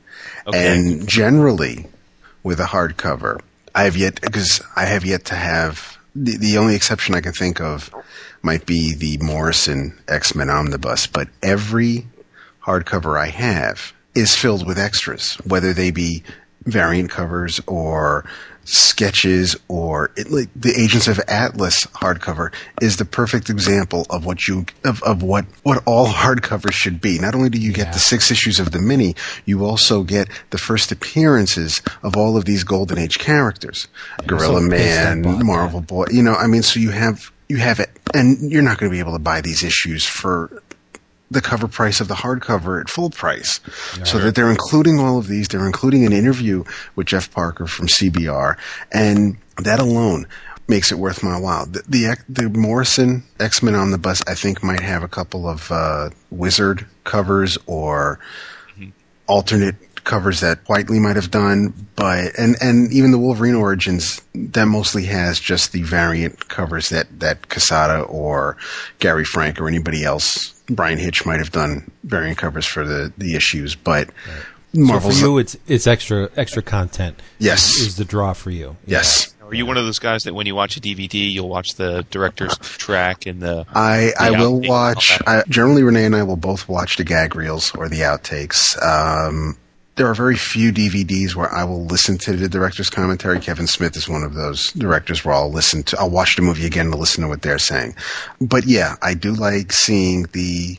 okay. And generally with a hardcover, I have yet because I have yet to have the, the only exception I can think of. Might be the Morrison X-Men omnibus, but every hardcover I have is filled with extras, whether they be variant covers or sketches or it, like the Agents of Atlas hardcover is the perfect example of what you of, of what, what all hardcovers should be. Not only do you yeah. get the six issues of the mini, you also get the first appearances of all of these Golden Age characters. Yeah, Gorilla so Man, bought, Marvel yeah. Boy, you know, I mean, so you have You have it, and you're not going to be able to buy these issues for the cover price of the hardcover at full price. No. So that they're including all of these. They're including an interview with Jeff Parker from C B R, and that alone makes it worth my while. The, the, the Morrison X-Men Omnibus, I think, might have a couple of uh, Wizard covers or mm-hmm. alternate covers that Whiteley might have done, but and, and even the Wolverine Origins that mostly has just the variant covers that that Quesada or Gary Frank or anybody else, Brian Hitch might have done variant covers for the, the issues. But right. Marvel's so for you, it's it's extra extra content. Yes, is, is the draw for you. Yes. Yeah. Are you one of those guys that when you watch a D V D, you'll watch the director's track and the? I the I will watch. I, generally, Renee and I will both watch the gag reels or the outtakes. Um, There are very few D V Ds where I will listen to the director's commentary. Kevin Smith is one of those directors where I'll listen to, I'll watch the movie again to listen to what they're saying. But yeah, I do like seeing the,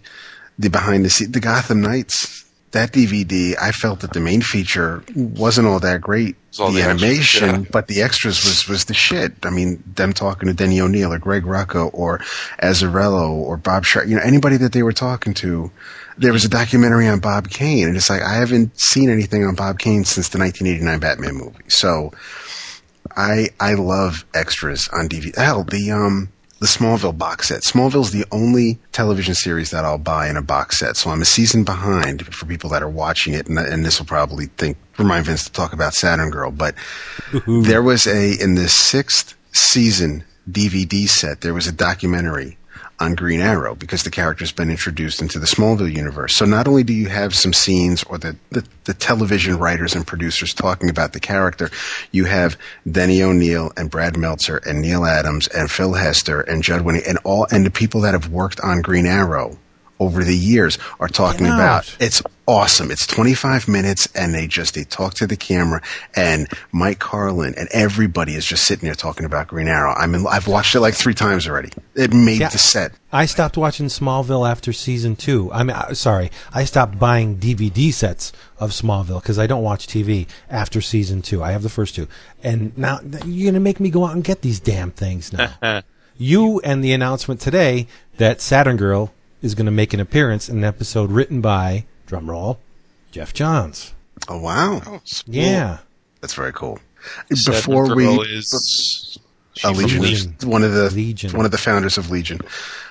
the behind the scenes, the Gotham Knights. That D V D, I felt that the main feature wasn't all that great. All the, the animation, extras, yeah. But the extras was, was the shit. I mean, them talking to Denny O'Neill or Greg Rucka or Azzarello or Bob Sharp, you know, anybody that they were talking to. There was a documentary on Bob Kane, and it's like, I haven't seen anything on Bob Kane since the nineteen eighty-nine Batman movie. So I, I love extras on D V D. Hell, the, um, the Smallville box set. Smallville's the only television series that I'll buy in a box set, so I'm a season behind for people that are watching it, and, and this will probably think remind Vince to talk about Saturn Girl, but Ooh. there was a, in the sixth season D V D set, there was a documentary on Green Arrow because the character's been introduced into the Smallville universe. So not only do you have some scenes or the, the, the television writers and producers talking about the character, you have Denny O'Neill and Brad Meltzer and Neil Adams and Phil Hester and Judd Winnick and all and the people that have worked on Green Arrow over the years are talking Enough. about. It's awesome. It's twenty-five minutes and they just, they talk to the camera, and Mike Carlin and everybody is just sitting there talking about Green Arrow. I mean, I've watched it like three times already. It made yeah, the set. I stopped watching Smallville after season two. I mean, sorry, I stopped buying D V D sets of Smallville because I don't watch T V after season two. I have the first two. And now you're going to make me go out and get these damn things now. You and the announcement today that Saturn Girl is going to make an appearance in an episode written by, drumroll, Jeff Johns. Oh, wow. Oh, yeah. That's very cool. Before Saturn we... Girl is a Legion. Legion. One of the Legion. One of the founders of Legion.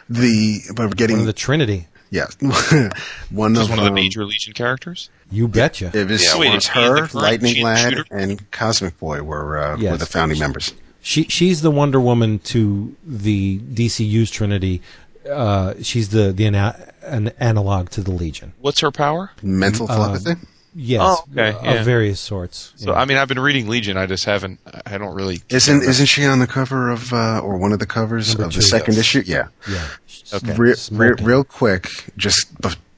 The, but we're getting, one of the Trinity. Yeah. one this of, one um, of the major Legion characters? You betcha. It was, yeah, wait, was her, Lightning Lad, shooter? and Cosmic Boy were, uh, yes, were the founding she, members. She She's the Wonder Woman to the D C U's Trinity. Uh, she's the the ana- an analog to the Legion. What's her power? Mental telepathy. Uh, yes, oh, okay. uh, yeah. of various sorts. So yeah. I mean, I've been reading Legion. I just haven't. I don't really. Isn't isn't she on the cover of uh, or one of the covers Number of two, the second yes. issue? Yeah. Yeah. Okay. Re- re- real quick, just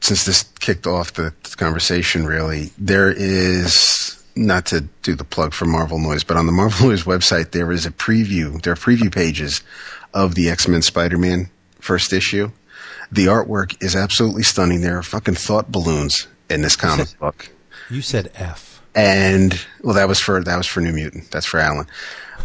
since this kicked off the conversation, really, there is. Not to do the plug for Marvel Noise, but on the Marvel Noise website, there is a preview. There are preview pages of the X-Men Spider-Man first issue. The artwork is absolutely stunning. There are fucking thought balloons in this comic you said, book. You said F. And well, that was for that was for New Mutant. That's for Alan.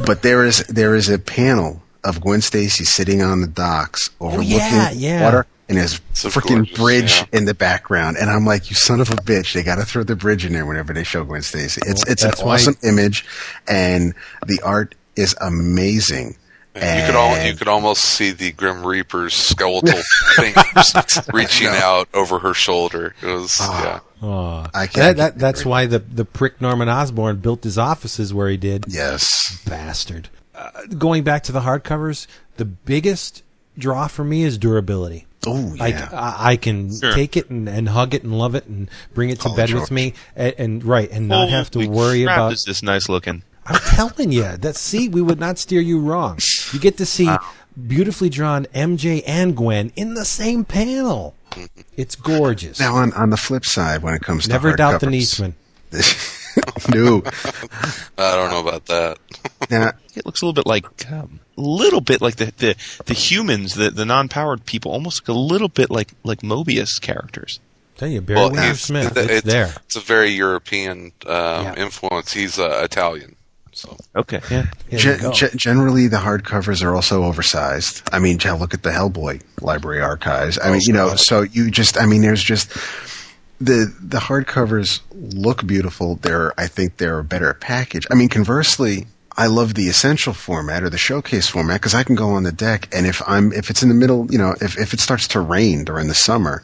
But there is there is a panel of Gwen Stacy sitting on the docks overlooking oh, yeah, yeah. water, and there's so freaking bridge yeah. in the background. And I'm like, you son of a bitch! They got to throw the bridge in there whenever they show Gwen Stacy. It's well, it's an awesome I- image, and the art is amazing. And you could all, you could almost see the Grim Reaper's skeletal fingers reaching out over her shoulder. It was, oh, yeah. Oh. I can't that, that, that's right. why the, the prick Norman Osborn built his offices where he did. Yes. Bastard. Uh, going back to the hardcovers, the biggest draw for me is durability. Oh, yeah. I, I, I can sure. take it and, and hug it and love it and bring it to Call bed with me and, and right and not oh, have to worry about is this nice looking. I'm telling you, that see, we would not steer you wrong. You get to see wow. beautifully drawn M J and Gwen in the same panel. It's gorgeous. Now, on, on the flip side, when it comes Never to hard covers. Never doubt the Niesman. No. I don't know about that. Now, it looks a little bit like, um, a little bit like the, the, the humans, the, the non-powered people, almost look a little bit like, like Mobius characters. Tell you, Barry well, Windsor Smith, it's, it's there. It's a very European um, yeah. influence. He's uh, Italian. So. Okay. Yeah. Gen- ge- generally, the hardcovers are also oversized. I mean, look at the Hellboy library archives. I mean, you know, so you just, I mean, there's just the the hardcovers look beautiful. They're, I think, they're a better package. I mean, conversely, I love the essential format or the showcase format because I can go on the deck, and if I'm if it's in the middle, you know, if if it starts to rain during the summer,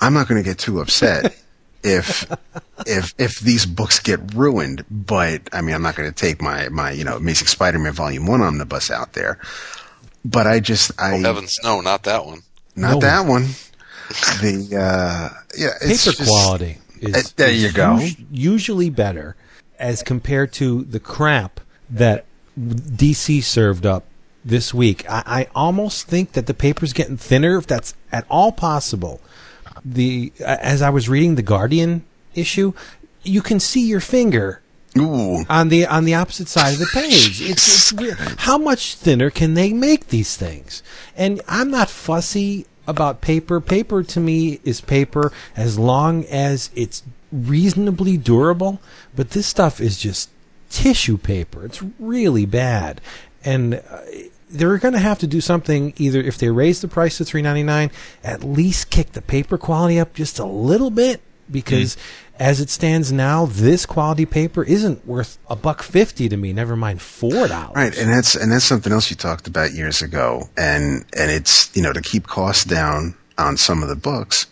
I'm not going to get too upset. If if if these books get ruined, but I mean, I'm not going to take my, my you know Amazing Spider-Man Volume One omnibus out there. But I just I oh, heavens no, not that one, not no. that one. The uh, yeah, it's paper just, quality. Is, it, there is you go. Usually better as compared to the crap that D C served up this week. I, I almost think that the paper's getting thinner, if that's at all possible. The as I was reading the Guardian issue, you can see your finger Ooh. on the on the opposite side of the page. It's, it's weird. How much thinner can they make these things? And I'm not fussy about paper. Paper to me is paper as long as it's reasonably durable. But this stuff is just tissue paper. It's really bad, and. Uh, They're going to have to do something. Either if they raise the price to three ninety-nine, at least kick the paper quality up just a little bit. because mm. as it stands now, this quality paper isn't worth a buck fifty to me, never mind four dollars. Right, and that's and that's something else you talked about years ago. And and it's, you know, to keep costs down on some of the books,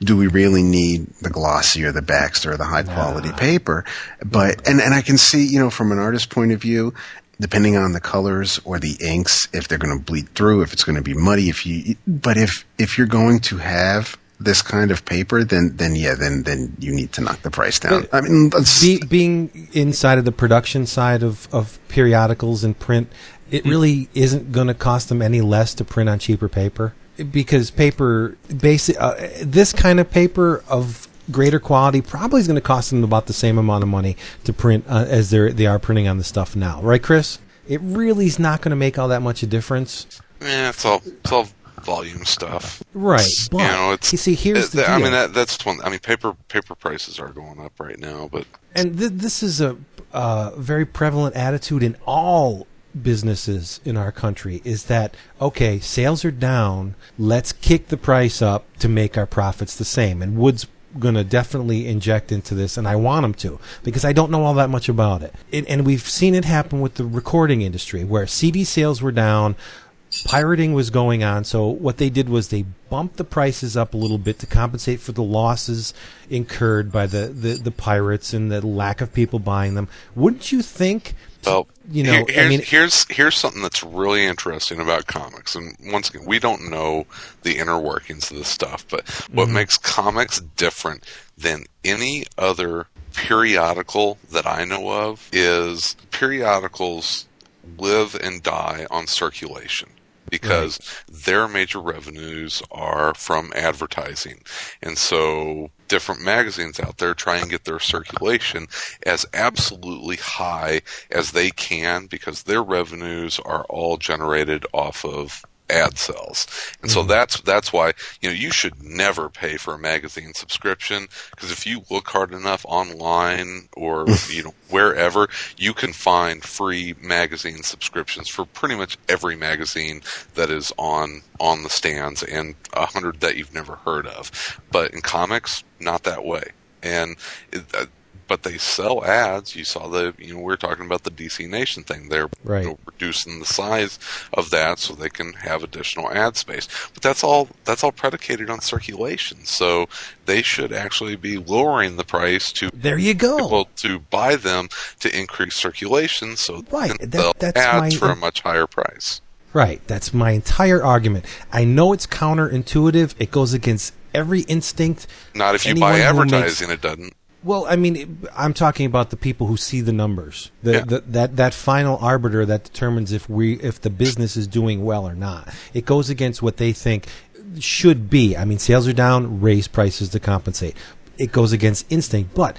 do we really need the glossy or the Baxter or the high quality nah. paper? But and, and I can see, you know, from an artist's point of view, depending on the colors or the inks, if they're going to bleed through, if it's going to be muddy, if you, but if, if you're going to have this kind of paper, then, then yeah, then, then you need to knock the price down. I mean, be, being inside of the production side of, of periodicals and print, it really isn't going to cost them any less to print on cheaper paper, because paper, basic, uh, this kind of paper of greater quality probably is going to cost them about the same amount of money to print uh, as they're they are printing on the stuff now, right, Chris? It really is not going to make all that much a difference. Yeah, it's all it's all volume stuff, right? But you know, it's, you see, here's it, the deal. I mean, that, that's one. I mean, paper paper prices are going up right now, but and th- this is a uh, very prevalent attitude in all businesses in our country, is that, okay, sales are down, let's kick the price up to make our profits the same, and Wood's going to definitely inject into this, and I want them to, because I don't know all that much about it. it. And we've seen it happen with the recording industry, where C D sales were down, pirating was going on, so what they did was they bumped the prices up a little bit to compensate for the losses incurred by the, the, the pirates and the lack of people buying them. Wouldn't you think... Well, you know, here, here's, I mean, here's here's something that's really interesting about comics, and once again, we don't know the inner workings of this stuff, but what mm-hmm. makes comics different than any other periodical that I know of is periodicals live and die on circulation, because right. their major revenues are from advertising. And so different magazines out there try and get their circulation as absolutely high as they can, because their revenues are all generated off of ad sales. And so that's that's why, you know, you should never pay for a magazine subscription, because if you look hard enough online or you know wherever, you can find free magazine subscriptions for pretty much every magazine that is on on the stands, and a hundred that you've never heard of. But in comics, not that way. And it, uh, but they sell ads. You saw the, you know, we were talking about the D C Nation thing. They're right. you know, reducing the size of that so they can have additional ad space. But that's all, that's all predicated on circulation. So they should actually be lowering the price to there you go. People to buy them to increase circulation. So right. they can that, sell that's ads my, for a much higher price. Right. That's my entire argument. I know it's counterintuitive. It goes against every instinct. Not if you Anyone buy advertising, makes- it doesn't. Well, I mean, I'm talking about the people who see the numbers, the, yeah. the, that that final arbiter that determines if we if the business is doing well or not. It goes against what they think should be. I mean, sales are down, raise prices to compensate. It goes against instinct, but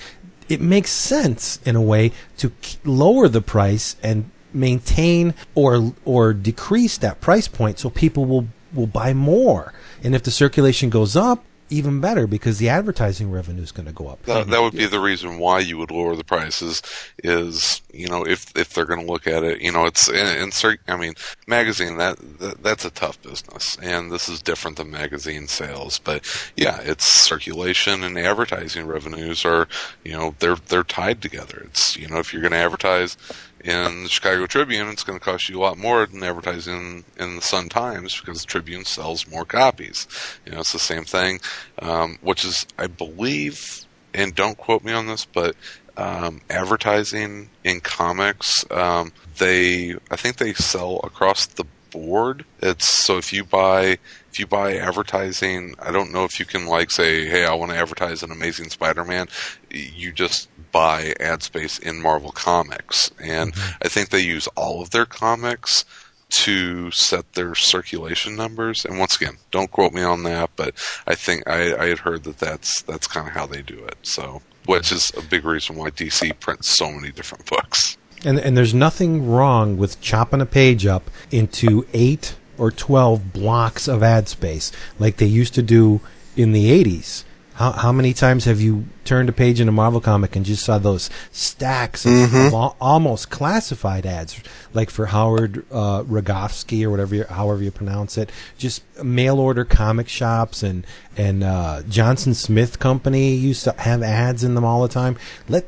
it makes sense in a way to lower the price and maintain or or decrease that price point so people will, will buy more. And if the circulation goes up, even better, because the advertising revenue is going to go up. That, that would be the reason why you would lower the prices. Is, you know, if if they're going to look at it, you know, it's insert. I mean, magazine that, that that's a tough business, and this is different than magazine sales. But yeah, it's circulation and advertising revenues are, you know, they're they're tied together. It's, you know, if you're going to advertise in the Chicago Tribune, it's going to cost you a lot more than advertising in the Sun Times, because the Tribune sells more copies. You know, it's the same thing, um, which is, I believe, and don't quote me on this, but um, advertising in comics, um, they, I think they sell across the board. It's so if you buy if you buy advertising, I don't know if you can like say, hey, I want to advertise an Amazing Spider-Man. You just buy ad space in Marvel Comics, and mm-hmm. I think they use all of their comics to set their circulation numbers. And once again, don't quote me on that, but I think I, I had heard that that's that's kind of how they do it. So, which is a big reason why D C prints so many different books. And and there's nothing wrong with chopping a page up into eight or twelve blocks of ad space like they used to do in the eighties. How how many times have you turned a page in a Marvel comic and just saw those stacks of, mm-hmm. of al- almost classified ads, like for Howard uh, Rogovsky or whatever, you, however you pronounce it, just mail order comic shops and and uh, Johnson Smith Company used to have ads in them all the time. Let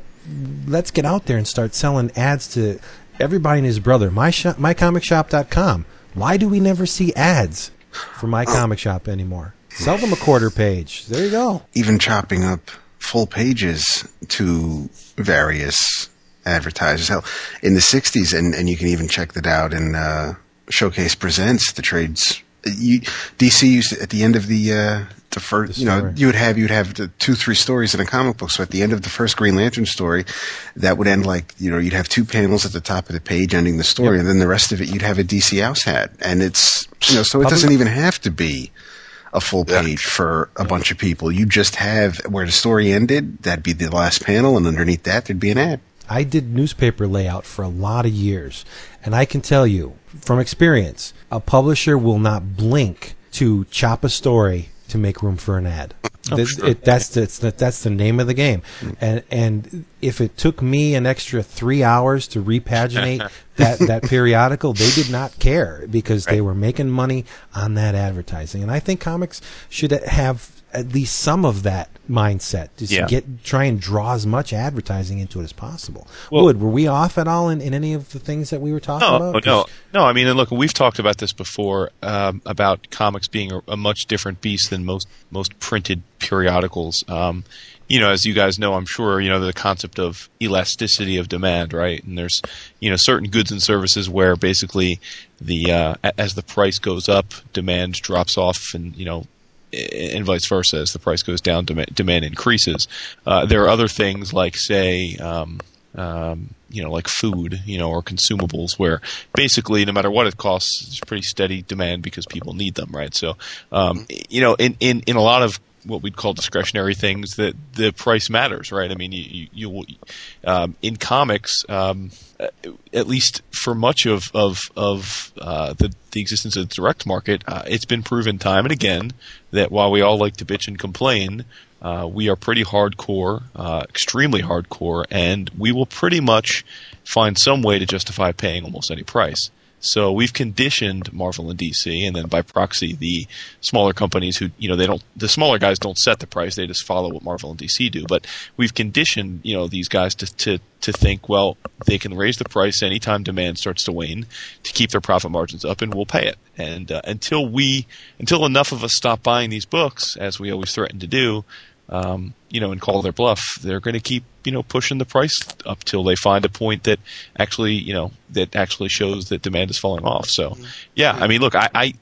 let's get out there and start selling ads to everybody and his brother. My shop, my comic shop dot com. Why do we never see ads for My Comic Shop anymore? Sell them a quarter page. There you go. Even chopping up full pages to various advertisers. Hell, in the sixties, and, and you can even check that out in uh, Showcase Presents, the trades. You, D C used to, at the end of the uh, the first, the you know, you would have you would have the two, three stories in a comic book. So at the end of the first Green Lantern story, that would end like, you know, you'd have two panels at the top of the page ending the story, yep. and then the rest of it you'd have a D C house hat, and it's you know, so it Probably doesn't even have to be a full page yeah. for a yeah. bunch of people. You just have where the story ended, that'd be the last panel, and underneath that there'd be an ad. I did newspaper layout for a lot of years, and I can tell you from experience, a publisher will not blink to chop a story to make room for an ad. That's, it, that's, the, that's the name of the game. And, and if it took me an extra three hours to repaginate that, that periodical, they did not care because right. they were making money on that advertising. And I think comics should have at least some of that mindset. Just yeah. get try and draw as much advertising into it as possible. Well, Wood, were we off at all in, in any of the things that we were talking no, about? No, no. I mean, and look, we've talked about this before um, about comics being a, a much different beast than most most printed periodicals. Um, you know, as you guys know, I'm sure, you know, the concept of elasticity of demand, right? And there's, you know, certain goods and services where basically the uh, as the price goes up, demand drops off, and you know. And vice versa, as the price goes down, demand, demand increases. Uh, there are other things like, say, um, um, you know, like food, you know, or consumables, where basically no matter what it costs, it's pretty steady demand because people need them, right? So, um, you know, in, in, in a lot of what we'd call discretionary things, that the price matters, right? I mean, you you, you um, in comics, um, at least for much of of of uh, the the existence of the direct market, uh, it's been proven time and again that while we all like to bitch and complain, uh, we are pretty hardcore, uh, extremely hardcore, and we will pretty much find some way to justify paying almost any price. So we've conditioned Marvel and D C, and then by proxy, the smaller companies who, you know, they don't, the smaller guys don't set the price; they just follow what Marvel and D C do. But we've conditioned, you know, these guys to to to think, well, they can raise the price anytime demand starts to wane to keep their profit margins up, and we'll pay it. And uh, until we, until enough of us stop buying these books, as we always threaten to do, um, you know, and call their bluff, they're going to keep, you know, pushing the price up till they find a point that actually, you know, that actually shows that demand is falling off. So, yeah, I mean, look, I, I,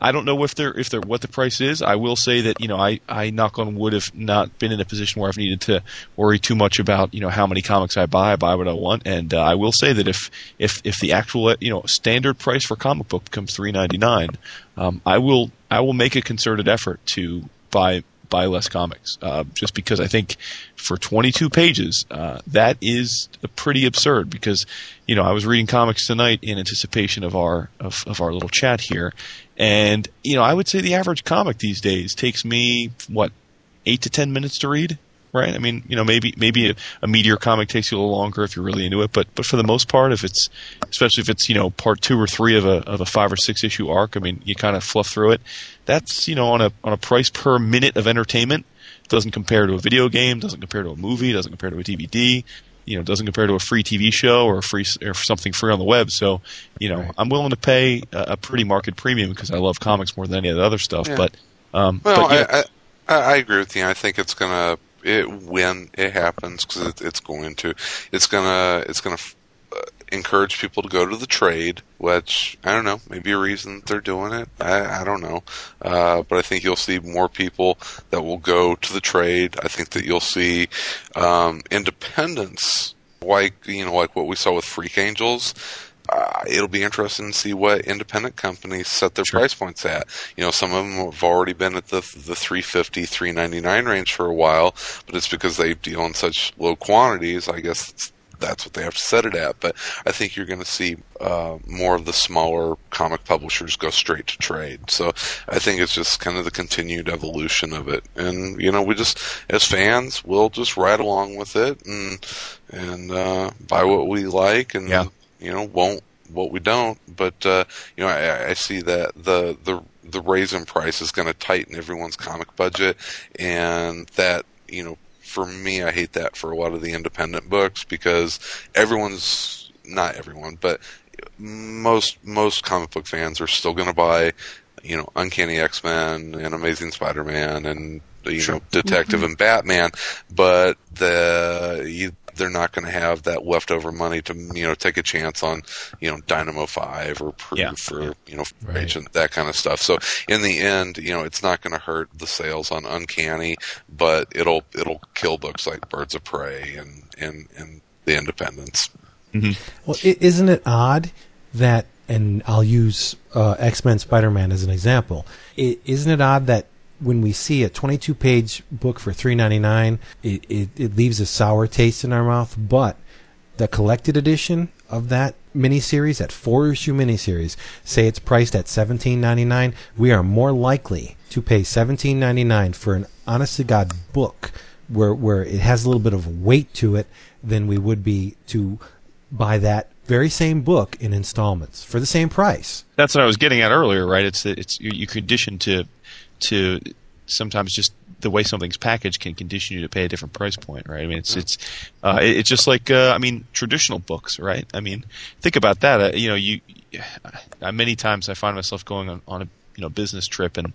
I don't know if they're, if they're, what the price is. I will say that, you know, I, I knock on wood have not been in a position where I've needed to worry too much about, you know, how many comics I buy. I buy what I want, and uh, I will say that if, if, if the actual, you know, standard price for comic book becomes three ninety-nine, um, I will, I will make a concerted effort to buy. buy less comics, uh, just because I think for twenty-two pages, uh, that is pretty absurd because, you know, I was reading comics tonight in anticipation of our, of, of our little chat here. And, you know, I would say the average comic these days takes me, what, eight to ten minutes to read, right? I mean, you know, maybe, maybe a, a Meteor comic takes you a little longer if you're really into it, but, but for the most part, if it's, especially if it's, you know, part two or three of a, of a five or six issue arc, I mean, you kind of fluff through it. That's, you know, on a on a price per minute of entertainment, doesn't compare to a video game, doesn't compare to a movie, doesn't compare to a D V D, you know, doesn't compare to a free T V show or a free or something free on the web. So, you know, right. I'm willing to pay a, a pretty market premium because I love comics more than any of the other stuff. Yeah. But, um, well, but, yeah. I, I I agree with you. I think it's gonna it, when it happens because it, it's going to it's gonna it's gonna encourage people to go to the trade, which, I don't know, maybe a reason they're doing it. I, I don't know. Uh, but I think you'll see more people that will go to the trade. I think that you'll see um, independents, like, you know, like what we saw with Freak Angels. Uh, it'll be interesting to see what independent companies set their sure. price points at. You know, some of them have already been at the the three fifty, three ninety-nine range for a while, but it's because they deal in such low quantities. I guess it's that's what they have to set it at. But I think you're going to see uh, more of the smaller comic publishers go straight to trade. So I think it's just kind of the continued evolution of it. And, you know, we just, as fans, we'll just ride along with it and and uh, buy what we like and, yeah. you know, won't what we don't. But, uh, you know, I, I see that the the the raise in price is going to tighten everyone's comic budget, and that, you know, for me, I hate that for a lot of the independent books, because everyone's, not everyone, but most most comic book fans are still going to buy, you know, Uncanny X-Men and Amazing Spider-Man and, you sure. know, Detective mm-hmm. and Batman, but the you, they're not going to have that leftover money to, you know, take a chance on, you know, Dynamo five or Proof yeah. or, yeah. you know, right. Agent, that kind of stuff. So in the end, you know, it's not going to hurt the sales on Uncanny, but it'll it'll kill books like Birds of Prey and, and, and The Independents. Mm-hmm. Well, isn't it odd that, and I'll use uh, X-Men Spider-Man as an example, it, isn't it odd that when we see a twenty-two page book for three dollars and ninety-nine cents, it, it, it leaves a sour taste in our mouth, but the collected edition of that miniseries, that four-issue miniseries, say it's priced at seventeen dollars and ninety-nine cents, we are more likely to pay seventeen dollars and ninety-nine cents for an honest-to-God book where, where it has a little bit of weight to it than we would be to buy that very same book in installments for the same price. That's what I was getting at earlier, right? It's it's you condition to... to sometimes just the way something's packaged can condition you to pay a different price point, right? I mean, it's it's uh, it's just like uh, I mean traditional books, right? I mean, think about that. Uh, you know, you uh, many times I find myself going on, on a you know business trip, and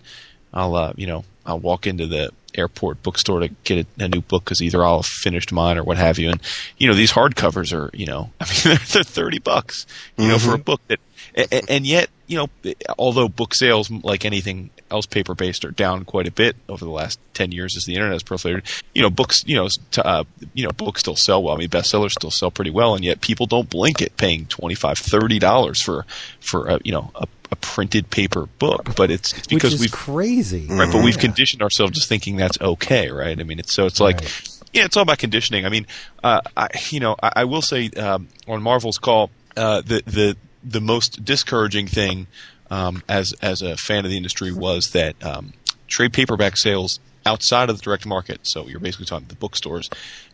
I'll uh, you know I'll walk into the airport bookstore to get a, a new book because either I'll have finished mine or what have you. And you know, these hardcovers are you know I mean they're, they're thirty bucks, you mm-hmm. know, for a book that. And, and yet, you know, although book sales, like anything else paper-based, are down quite a bit over the last ten years as the internet has proliferated, you know, books, you know, to, uh, you know, books still sell well. I mean, bestsellers still sell pretty well, and yet people don't blink at paying twenty-five dollars, thirty dollars for for a, you know a, a printed paper book. But it's, it's because Which is we've crazy, right? Mm-hmm. But we've conditioned ourselves just thinking that's okay, right? I mean, it's so it's like. Right. Yeah, it's all about conditioning. I mean, uh, I you know, I, I will say um, on Marvel's call, uh, the the. the most discouraging thing um, as as a fan of the industry was that um, trade paperback sales outside of the direct market, so you're basically talking the bookstores,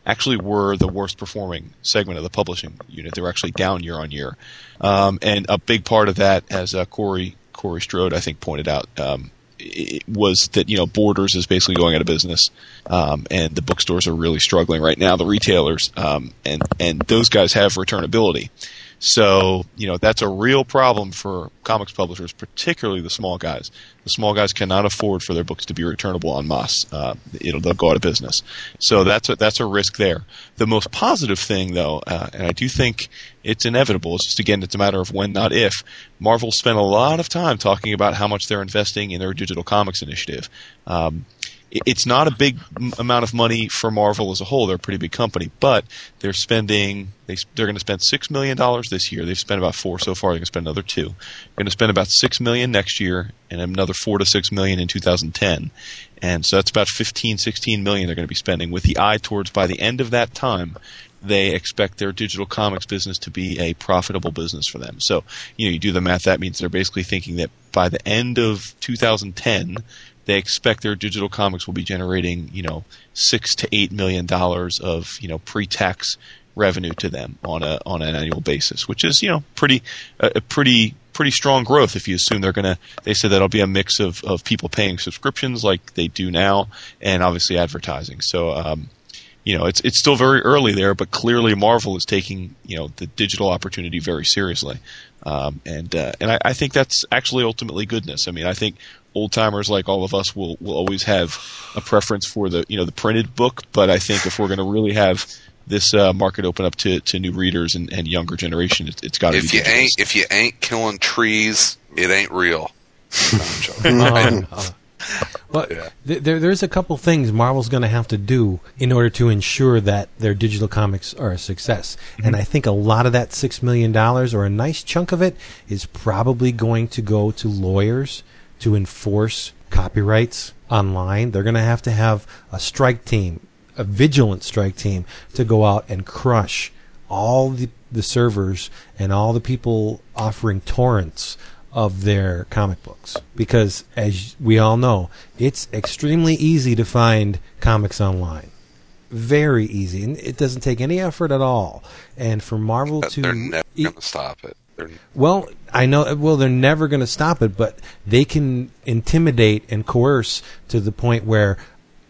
actually were the worst performing segment of the publishing unit. They were actually down year on year. Um, and a big part of that, as uh, Corey Corey Strode, I think, pointed out, um, it was that, you know, Borders is basically going out of business, um, and the bookstores are really struggling right now, the retailers, um, and, and those guys have returnability. So, you know, that's a real problem for comics publishers, particularly the small guys. The small guys cannot afford for their books to be returnable en masse. Uh, it'll, they'll go out of business. So that's a, that's a risk there. The most positive thing, though, uh, and I do think it's inevitable, it's just, again, it's a matter of when, not if. Marvel spent a lot of time talking about how much they're investing in their digital comics initiative. Um It's not a big amount of money for Marvel as a whole. They're a pretty big company, but they're spending. They, they're going to spend six million dollars this year. They've spent about four so far. They're going to spend another two. They're going to spend about six million next year, and another four to six million in two thousand ten. And so that's about fifteen, sixteen million they're going to be spending, with the eye towards, by the end of that time, they expect their digital comics business to be a profitable business for them. So, you know, you do the math. That means they're basically thinking that by the end of two thousand ten. They expect their digital comics will be generating, you know, six to eight million dollars of, you know, pre-tax revenue to them on a on an annual basis, which is, you know, pretty a uh, pretty pretty strong growth if you assume they're gonna. They said that'll be a mix of of people paying subscriptions like they do now, and obviously advertising. So, um, you know, it's it's still very early there, but clearly Marvel is taking, you know, the digital opportunity very seriously, um, and uh, and I, I think that's actually ultimately goodness. I mean, I think. Old-timers like all of us will, will always have a preference for the you know the printed book, but I think if we're going to really have this uh, market open up to, to new readers and, and younger generation, it, it's got to be digital. Ain't if you ain't killing trees, it ain't real. No, no. Well, yeah. th- there, there's a couple things Marvel's going to have to do in order to ensure that their digital comics are a success. Mm-hmm. And I think a lot of that six million dollars, or a nice chunk of it, is probably going to go to lawyers to enforce copyrights online. They're going to have to have a strike team, a vigilant strike team, to go out and crush all the, the servers and all the people offering torrents of their comic books, because as we all know, it's extremely easy to find comics online. Very easy, and it doesn't take any effort at all. And for Marvel to, they're never e- going to stop it. They're well, I know. Well, they're never going to stop it, but they can intimidate and coerce to the point where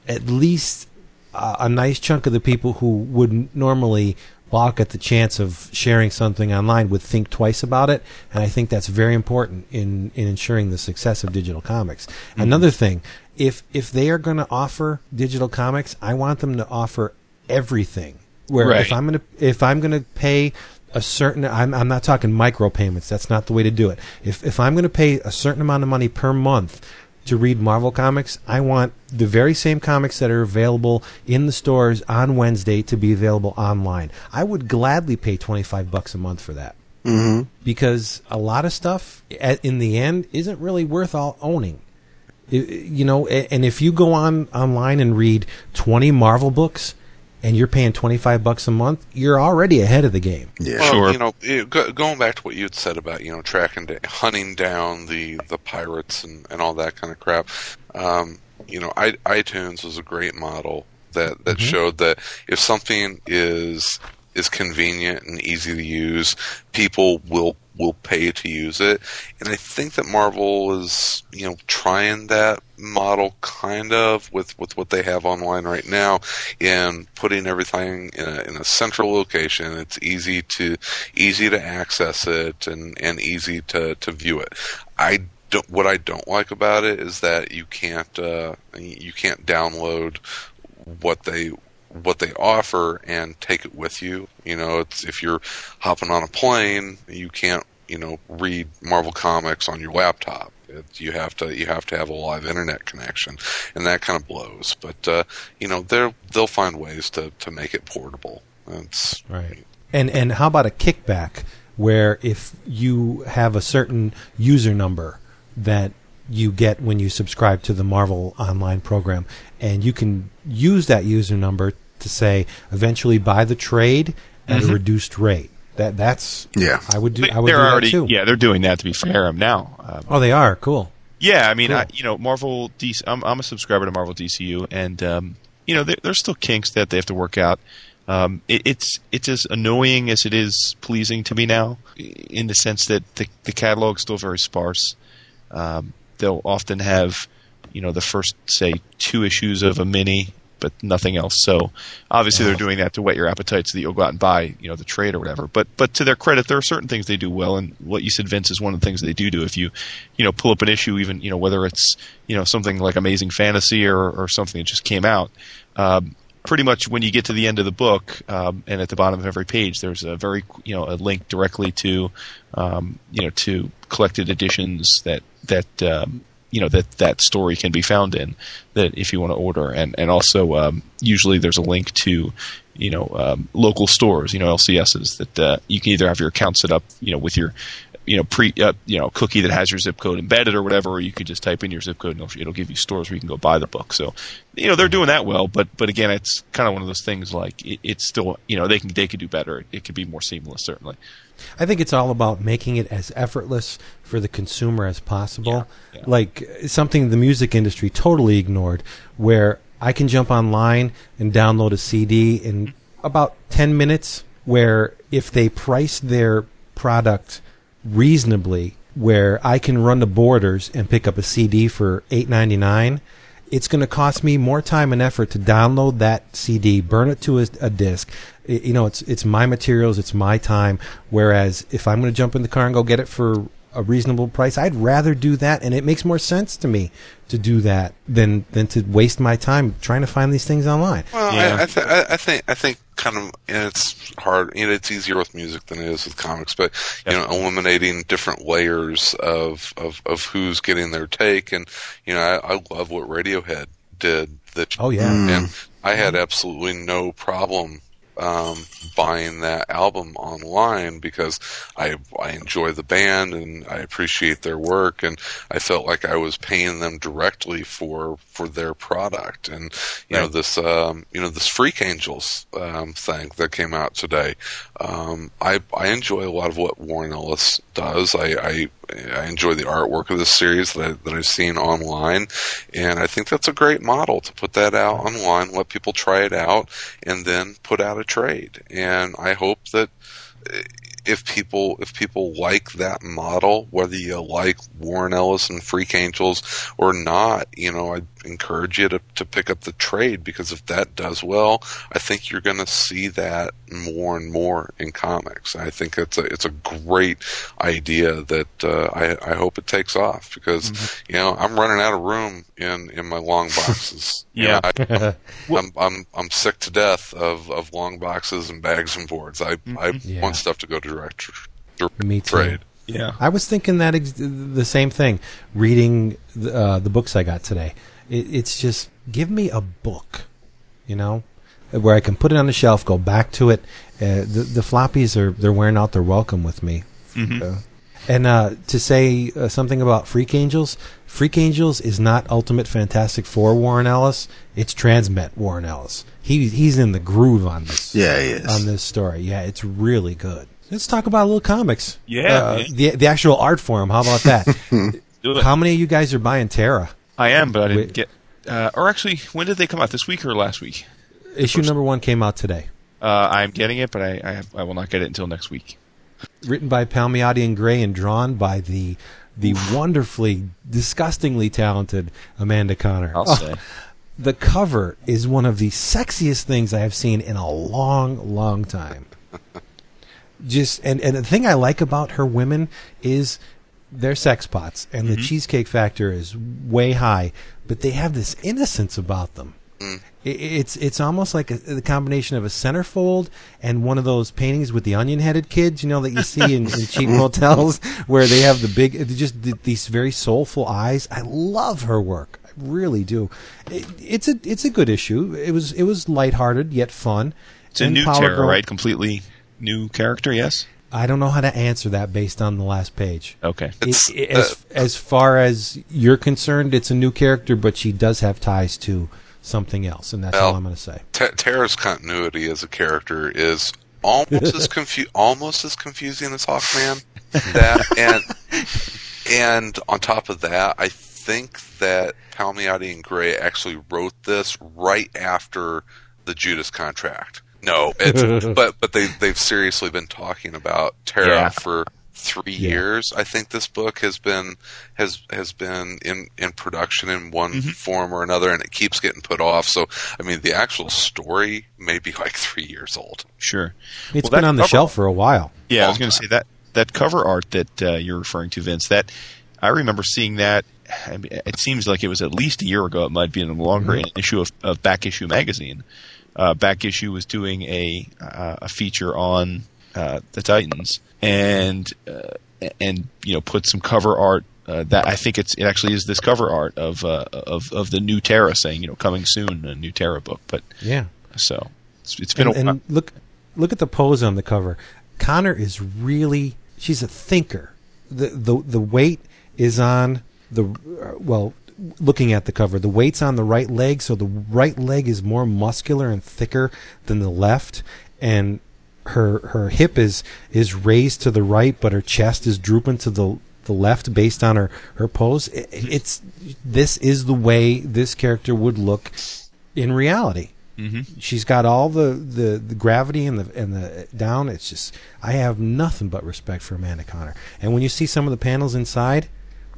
at least uh, a nice chunk of the people who would normally balk at the chance of sharing something online would think twice about it, and I think that's very important in, in ensuring the success of digital comics. Mm-hmm. Another thing, if if they are going to offer digital comics, I want them to offer everything. Where right. if I'm going to if I'm going to pay a certain, I'm I'm not talking micropayments. That's not the way to do it. If if I'm going to pay a certain amount of money per month to read Marvel comics, I want the very same comics that are available in the stores on Wednesday to be available online. I would gladly pay twenty-five bucks a month for that. Mm-hmm. Because a lot of stuff in the end isn't really worth all owning. You know, and if you go on online and read twenty Marvel books and you're paying twenty-five bucks a month, you're already ahead of the game. Yeah, well, sure. You know, going back to what you had said about, you know, tracking, hunting down the, the pirates and, and all that kind of crap, um, you know, I, iTunes was a great model that, that mm-hmm. showed that if something is is convenient and easy to use, people will will pay to use it. And I think that Marvel is, you know, trying that model kind of with, with what they have online right now, and putting everything in a, in a central location. It's easy to easy to access it and, and easy to, to view it. I don't, what I don't like about it is that you can't uh, you can't download what they what they offer and take it with you. You know, it's, if you're hopping on a plane, you can't, you know, read Marvel comics on your laptop. It, you have to you have to have a live internet connection, and that kind of blows. But uh, you know, they'll they'll find ways to, to make it portable. That's right. And and how about a kickback where if you have a certain user number that you get when you subscribe to the Marvel online program, and you can use that user number to say eventually buy the trade at mm-hmm. a reduced rate. That that's yeah. I would do. I would they're do already that too. Yeah, they're doing that, to be fair, now. Um, oh, they are cool. Yeah, I mean, cool. I, you know, Marvel D C. I'm, I'm a subscriber to Marvel D C U, and um, you know, there, there's still kinks that they have to work out. Um, it, it's it's as annoying as it is pleasing to me now, in the sense that the, the catalog is still very sparse. Um, they'll often have, you know, the first, say, two issues of a mini, but nothing else. So obviously they're doing that to whet your appetite so that you'll go out and buy, you know, the trade or whatever. But but to their credit, there are certain things they do well, and what you said, Vince, is one of the things they do do. If you, you know, pull up an issue, even, you know, whether it's, you know, something like Amazing Fantasy or, or something that just came out, um, pretty much when you get to the end of the book, um, and at the bottom of every page, there's a very, you know, a link directly to, um, you know, to collected editions that that um, you know that that story can be found in, that if you want to order, and and also um, usually there's a link to, you know, um, local stores, you know, L C Ss that uh, you can either have your account set up, you know, with your, you know, pre uh, you know, cookie that has your zip code embedded or whatever, or you could just type in your zip code and it'll, it'll give you stores where you can go buy the book. So, you know, they're doing that well, but but again, it's kind of one of those things like it, it's still, you know, they can they could do better. It, it could be more seamless, certainly. I think it's all about making it as effortless for the consumer as possible. Yeah, yeah. Like something the music industry totally ignored, where I can jump online and download a C D in about ten minutes, where if they price their product reasonably, where I can run to Borders and pick up a C D for eight ninety-nine, it's going to cost me more time and effort to download that C D, burn it to a, a disc. It, you know, it's it's my materials, it's my time. Whereas if I'm going to jump in the car and go get it for a reasonable price, I'd rather do that, and it makes more sense to me to do that than than to waste my time trying to find these things online. Well, yeah. I, I, th- I, I think I think kind of, and it's hard, you know, it's easier with music than it is with comics, but you yeah. know, eliminating different layers of, of, of who's getting their take, and you know, I, I love what Radiohead did. That oh yeah, and mm. I had absolutely no problem um, buying that album online because I I enjoy the band and I appreciate their work, and I felt like I was paying them directly for for their product. And you right. know this um, you know this Freak Angels um, thing that came out today. Um, I I enjoy a lot of what Warren Ellis does. I I, I enjoy the artwork of this series that, I, that I've seen online, and I think that's a great model to put that out online, let people try it out, and then put out a trade. And I hope that if people if people like that model, whether you like Warren Ellis and Freak Angels or not, you know, I encourage you to, to pick up the trade, because if that does well, I think you're going to see that more and more in comics. And I think it's a it's a great idea that uh, I, I hope it takes off, because mm-hmm. you know, I'm running out of room in, in my long boxes. Yeah, you know, I, I'm, I'm I'm sick to death of, of long boxes and bags and boards. I mm-hmm. I yeah. want stuff to go direct. direct Me too. Trade. Yeah, I was thinking that ex- the same thing. Reading the, uh, the books I got today. It's just, give me a book, you know, where I can put it on the shelf, go back to it. Uh, the, the floppies are, they're wearing out their welcome with me. Mm-hmm. Uh, and uh, to say uh, something about Freak Angels, Freak Angels is not Ultimate Fantastic Four Warren Ellis. It's Transmet Warren Ellis. He He's in the groove on this. Yeah, he is. On this story. Yeah, it's really good. Let's talk about a little comics. Yeah. Uh, the, the actual art form. How about that? Do it. How many of you guys are buying Terra? I am, but I didn't Wait. get... Uh, or actually, when did they come out? This week or last week? Issue First. number one came out today. Uh, I'm getting it, but I I, have, I will not get it until next week. Written by Palmiotti and Gray and drawn by the the wonderfully, disgustingly talented Amanda Connor. I'll oh, say. The cover is one of the sexiest things I have seen in a long, long time. Just and, and the thing I like about her women is... they're sex pots, and mm-hmm. the cheesecake factor is way high, but they have this innocence about them. Mm. It's it's almost like a, a combination of a centerfold and one of those paintings with the onion-headed kids, you know, that you see in, in cheap motels where they have the big, just the, these very soulful eyes. I love her work, I really do. It, it's a it's a good issue. It was it was lighthearted yet fun. It's and a new Terra, right? Completely new character, yes. I don't know how to answer that based on the last page. Okay. It, it, as, uh, as far as you're concerned, it's a new character, but she does have ties to something else, and that's well, all I'm going to say. T- Terra's continuity as a character is almost as confu- almost as confusing as Hawkman. That and and on top of that, I think that Palmiotti and Gray actually wrote this right after the Judas Contract. No, it's, but but they they've seriously been talking about Terra yeah. for three yeah. years. I think this book has been has has been in, in production in one mm-hmm. form or another, and it keeps getting put off. So I mean, the actual story may be like three years old. Sure, it's well, been on the cover, shelf for a while. Yeah, Long I was going to say that that cover art that uh, you're referring to, Vince. That I remember seeing that. I mean, it seems like it was at least a year ago. It might be in a longer mm-hmm. issue of, of Back Issue magazine. Uh, Back Issue was doing a uh, a feature on uh, the Titans, and uh, and you know, put some cover art uh, that I think it's it actually is this cover art of uh, of of the new Terra, saying, you know, coming soon, a new Terra book. But yeah, so it's, it's been and, a while. And look look at the pose on the cover. Connor is really she's a thinker. The the the weight is on the well. Looking at the cover, the weight's on the right leg, so the right leg is more muscular and thicker than the left, and her her hip is is raised to the right, but her chest is drooping to the the left based on her her pose. It, it's this is the way this character would look in reality. Mm-hmm. She's got all the, the, the gravity and the and the down. It's just, I have nothing but respect for Amanda Connor, and when you see some of the panels inside,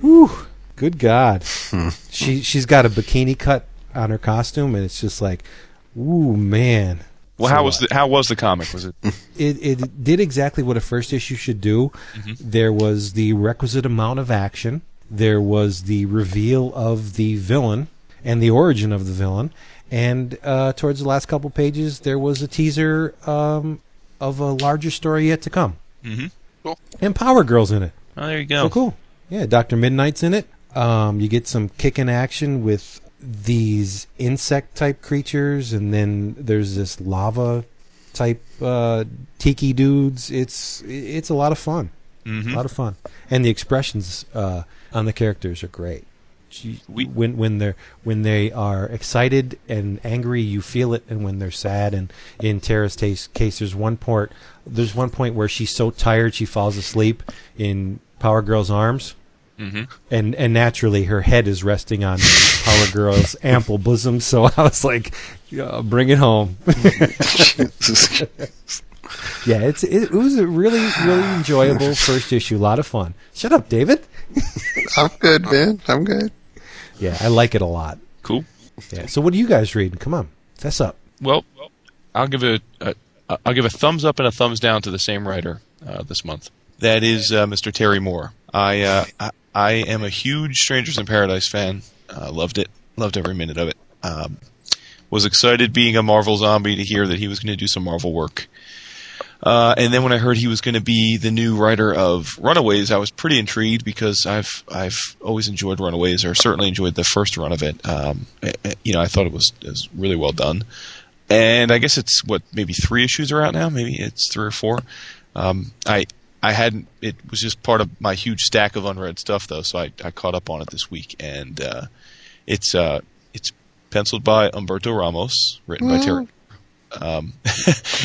whew. Good God. Hmm. She, she's got a bikini cut on her costume, and it's just like, ooh, man. Well, so how was the, how was the comic? Was it? it it did exactly what a first issue should do. Mm-hmm. There was the requisite amount of action. There was the reveal of the villain and the origin of the villain. And uh, towards the last couple pages, there was a teaser um, of a larger story yet to come. Mm-hmm. Cool. And Power Girl's in it. Oh, there you go. So cool. Yeah, Doctor Midnight's in it. Um, you get some kick in action with these insect type creatures, and then there's this lava type uh, tiki dudes. It's it's a lot of fun. Mm-hmm. A lot of fun. And the expressions uh, on the characters are great. We, when when they're when they are excited and angry, you feel it, and when they're sad, and in Terra's case, case there's one point there's one point where she's so tired she falls asleep in Power Girl's arms, mm-hmm. and and naturally her head is resting on Power Girl's ample bosom. So I was like, yeah, bring it home. Yeah, it's it, it was a really really enjoyable first issue. A lot of fun. Shut up, David. I'm good, man. I'm good. Yeah, I like it a lot. Cool. Yeah. So, what are you guys reading? Come on, fess up. Well, I'll give a, a I'll give a thumbs up and a thumbs down to the same writer uh, this month. That is uh, Mister Terry Moore. I, uh, I I am a huge Strangers in Paradise fan. Uh, loved it. Loved every minute of it. Um, was excited being a Marvel zombie to hear that he was going to do some Marvel work. Uh, and then when I heard he was going to be the new writer of Runaways, I was pretty intrigued because I've I've always enjoyed Runaways, or certainly enjoyed the first run of it. Um, you know, I thought it was, it was really well done. And I guess it's what maybe three issues are out now. Maybe it's three or four. Um, I I hadn't. It was just part of my huge stack of unread stuff, though. So I, I caught up on it this week, and uh, it's uh, it's penciled by Humberto Ramos, written mm. by Terry. Um,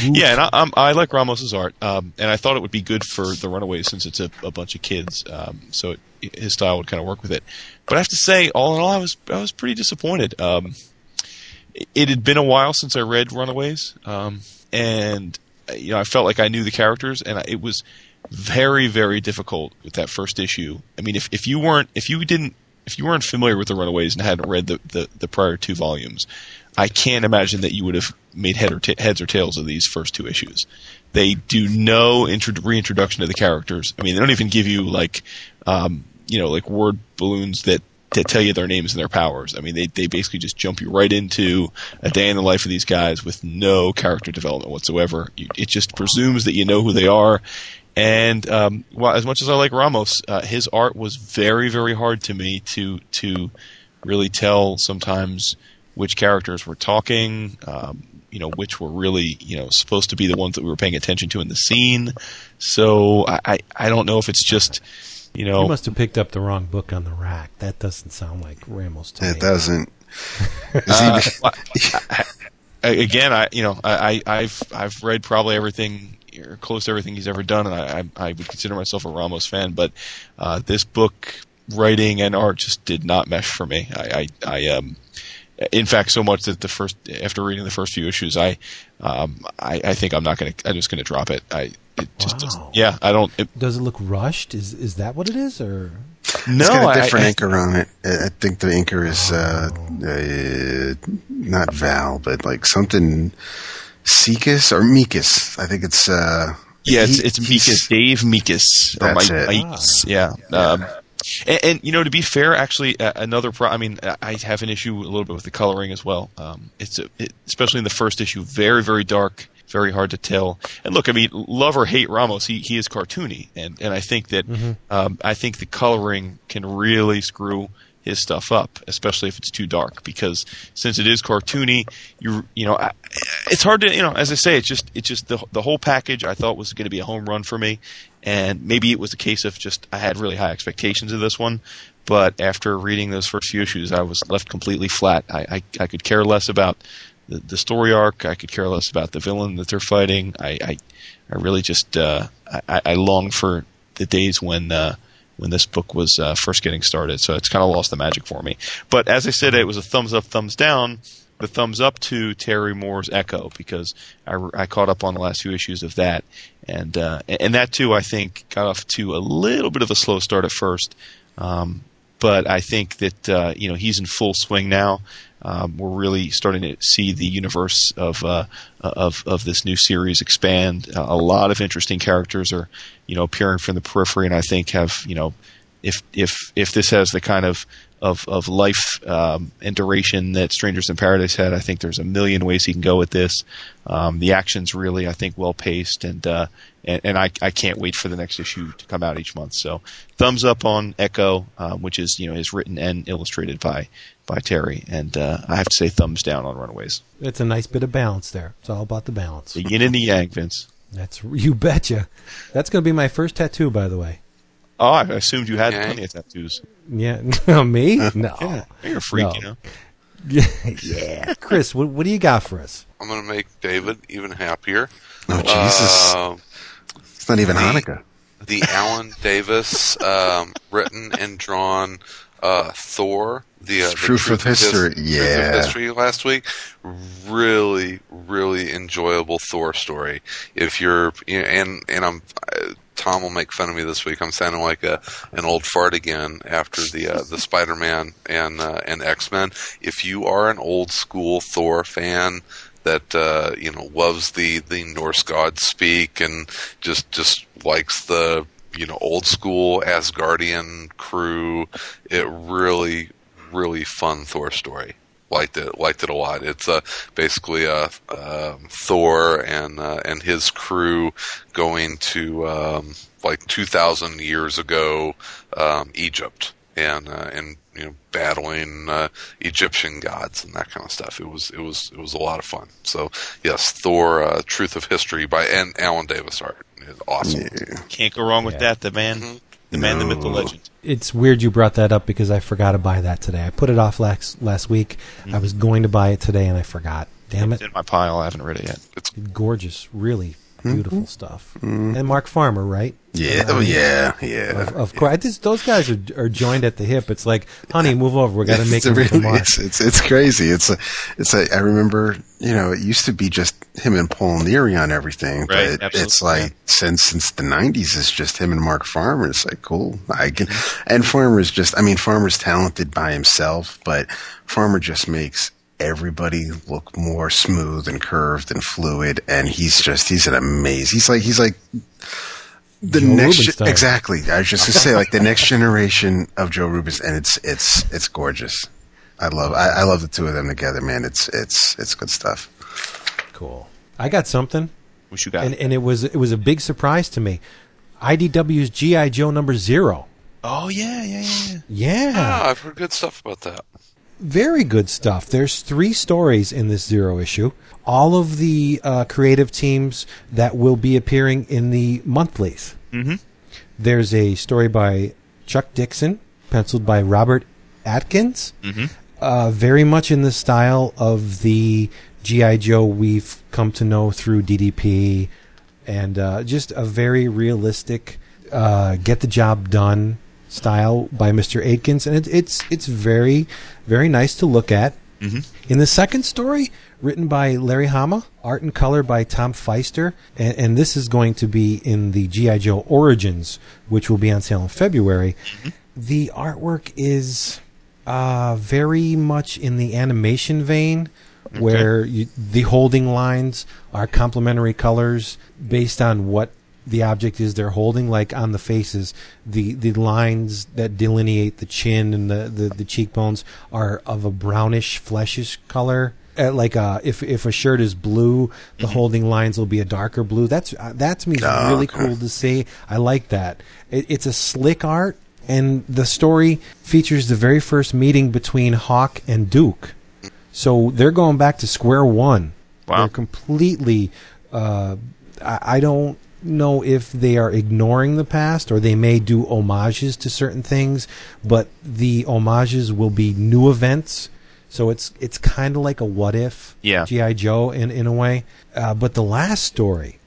yeah, and I, I'm, I like Ramos's art, um, and I thought it would be good for the Runaways since it's a, a bunch of kids. Um, so it, his style would kind of work with it. But I have to say, all in all, I was I was pretty disappointed. Um, it, it had been a while since I read Runaways, um, and you know I felt like I knew the characters, and I, it was very very difficult with that first issue. I mean, if, if you weren't if you didn't if you weren't familiar with the Runaways and hadn't read the, the, the prior two volumes, I can't imagine that you would have made head or t- heads or tails of these first two issues. They do no intro- reintroduction to the characters. I mean, they don't even give you like, um, you know, like word balloons that, that tell you their names and their powers. I mean, they they basically just jump you right into a day in the life of these guys with no character development whatsoever. You, it just presumes that you know who they are. And um, well, as much as I like Ramos, uh, his art was very, very hard to me to to really tell sometimes which characters were talking, um, you know, which were really, you know, supposed to be the ones that we were paying attention to in the scene. So I, I, I don't know if it's just, you know. You must have picked up the wrong book on the rack. That doesn't sound like Ramos to me. It doesn't. uh, I, I, again, I you know, I, I, I've I've read probably everything or close to everything he's ever done, and I, I, I would consider myself a Ramos fan, but uh, this book writing and art just did not mesh for me. I, I, I um. In fact, so much that the first, after reading the first few issues, I, um, I, I think I'm not gonna, I'm just gonna drop it. I, it just wow. doesn't, yeah, I don't. It, Does it look rushed? Is is that what it is, or? No, it's got a different I, I, inker on it. I think the inker is uh, oh. uh, not Val, but like something Seekus or Meekus. I think it's. Uh, yeah, it's, it's Meekus, Dave Meekus. That's or Mike, it. Mikes. Yeah. yeah. Um, And, and, you know, to be fair, actually, uh, another pro- I mean, I have an issue a little bit with the coloring as well. Um, it's a, it, especially in the first issue, very, very dark, very hard to tell. And look, I mean, love or hate Ramos, he, he is cartoony. And, and I think that mm-hmm. um, I think the coloring can really screw his stuff up, especially if it's too dark, because since it is cartoony, you you know, I, it's hard to, you know, as I say, it's just it's just the the whole package I thought was going to be a home run for me, and maybe it was a case of just I had really high expectations of this one, but after reading those first few issues, I was left completely flat. I I, I could care less about the, the story arc. I could care less about the villain that they're fighting. I I, I really just uh, I, I long for the days when. Uh, when this book was uh, first getting started. So it's kind of lost the magic for me. But as I said, it was a thumbs up, thumbs down. The thumbs up to Terry Moore's Echo, because I, I caught up on the last few issues of that. And uh, and that, too, I think, got off to a little bit of a slow start at first. Um, but I think that, uh, you know, he's in full swing now. Um, we're really starting to see the universe of uh, of of this new series expand. Uh, a lot of interesting characters are, you know, appearing from the periphery, and I think have, you know, if if if this has the kind of of of life um, and duration that Strangers in Paradise had, I think there's a million ways he can go with this. Um, the action's really, I think, well paced, and uh, and, and I, I can't wait for the next issue to come out each month. So thumbs up on Echo, um, which is, you know, is written and illustrated by by Terry, and uh, I have to say thumbs down on Runaways. It's a nice bit of balance there. It's all about the balance. The yin and the yang, Vince. That's you betcha. That's going to be my first tattoo, by the way. Oh, I assumed you had okay. plenty of tattoos. Yeah, me? No, yeah. You're a freak, no. you know. Yeah, Chris, what, what do you got for us? I'm going to make David even happier. Oh, Jesus! Uh, it's not even the, Hanukkah. The Alan Davis um, written and drawn uh, Thor, the, uh, the Truth of History, his, yeah, Truth of History last week. Really, really enjoyable Thor story. If you're, you know, and and I'm. I, Tom will make fun of me this week. I'm sounding like a an old fart again after the uh, the Spider-Man and uh, and X-Men. If you are an old school Thor fan that uh, you know loves the, the Norse gods speak and just just likes the you know old school Asgardian crew, it really really fun Thor story. Liked it, liked it a lot. It's uh, basically uh, um, Thor and uh, and his crew going to um, like two thousand years ago um, Egypt and uh, and you know battling uh, Egyptian gods and that kind of stuff. It was it was it was a lot of fun. So yes, Thor, uh, Truth of History by and Alan Davis art is awesome. Yeah. Can't go wrong with yeah. that. The man. Mm-hmm. The man, no. the myth, the legend. It's weird you brought that up because I forgot to buy that today. I put it off last, last week. Mm-hmm. I was going to buy it today and I forgot. Damn it. It's in my pile. I haven't read it yet. It's gorgeous. Really beautiful mm-hmm. stuff. Mm-hmm. And Mark Farmer, right? Yeah. Uh, oh, yeah. Yeah. Of, of yeah. course. I just, those guys are, are joined at the hip. It's like, honey, move over. We're going to make it really, Mark. It's, it's, it's crazy. It's a, it's a, I remember, you know, it used to be just him and Paul Neary on everything. Right. But it's like, yeah. since, since the nineties, it's just him and Mark Farmer. It's like, cool. I can, and Farmer's just, I mean, Farmer's talented by himself, but Farmer just makes everybody look more smooth and curved and fluid, and he's just—he's an amazing. He's like he's like the Joe next ge- exactly. I was just gonna say like the next generation of Joe Rubinstein, and it's it's it's gorgeous. I love I, I love the two of them together, man. It's it's it's good stuff. Cool. I got something. What you got? And, and it was it was a big surprise to me. I D W's G I Joe number zero. Oh yeah yeah yeah yeah. Yeah, oh, I've heard good stuff about that. Very good stuff. There's three stories in this zero issue. All of the uh, creative teams that will be appearing in the monthlies. Mm-hmm. There's a story by Chuck Dixon, penciled by Robert Atkins. Mm-hmm. Uh, very much in the style of the G I. Joe we've come to know through D D P. And uh, just a very realistic, uh, get the job done style by Mister Atkins, and it, it's it's very, very nice to look at. Mm-hmm. In the second story, written by Larry Hama, art and color by Tom Feister, and, and this is going to be in the G I. Joe Origins, which will be on sale in February. Mm-hmm. The artwork is uh, very much in the animation vein, okay. where you, the holding lines are complementary colors based on what the object is they're holding, like on the faces, the, the lines that delineate the chin and the, the, the cheekbones are of a brownish, fleshish color. Uh, like a, if if a shirt is blue, the mm-hmm. holding lines will be a darker blue. That's uh, that to me is oh, really okay. cool to see. I like that. It, it's a slick art, and the story features the very first meeting between Hawk and Duke. So they're going back to square one. Wow. They're completely. Uh, I, I don't. know if they are ignoring the past or they may do homages to certain things, but the homages will be new events, so it's it's kind of like a what if yeah. G I. Joe in, in a way. Uh, but the last story,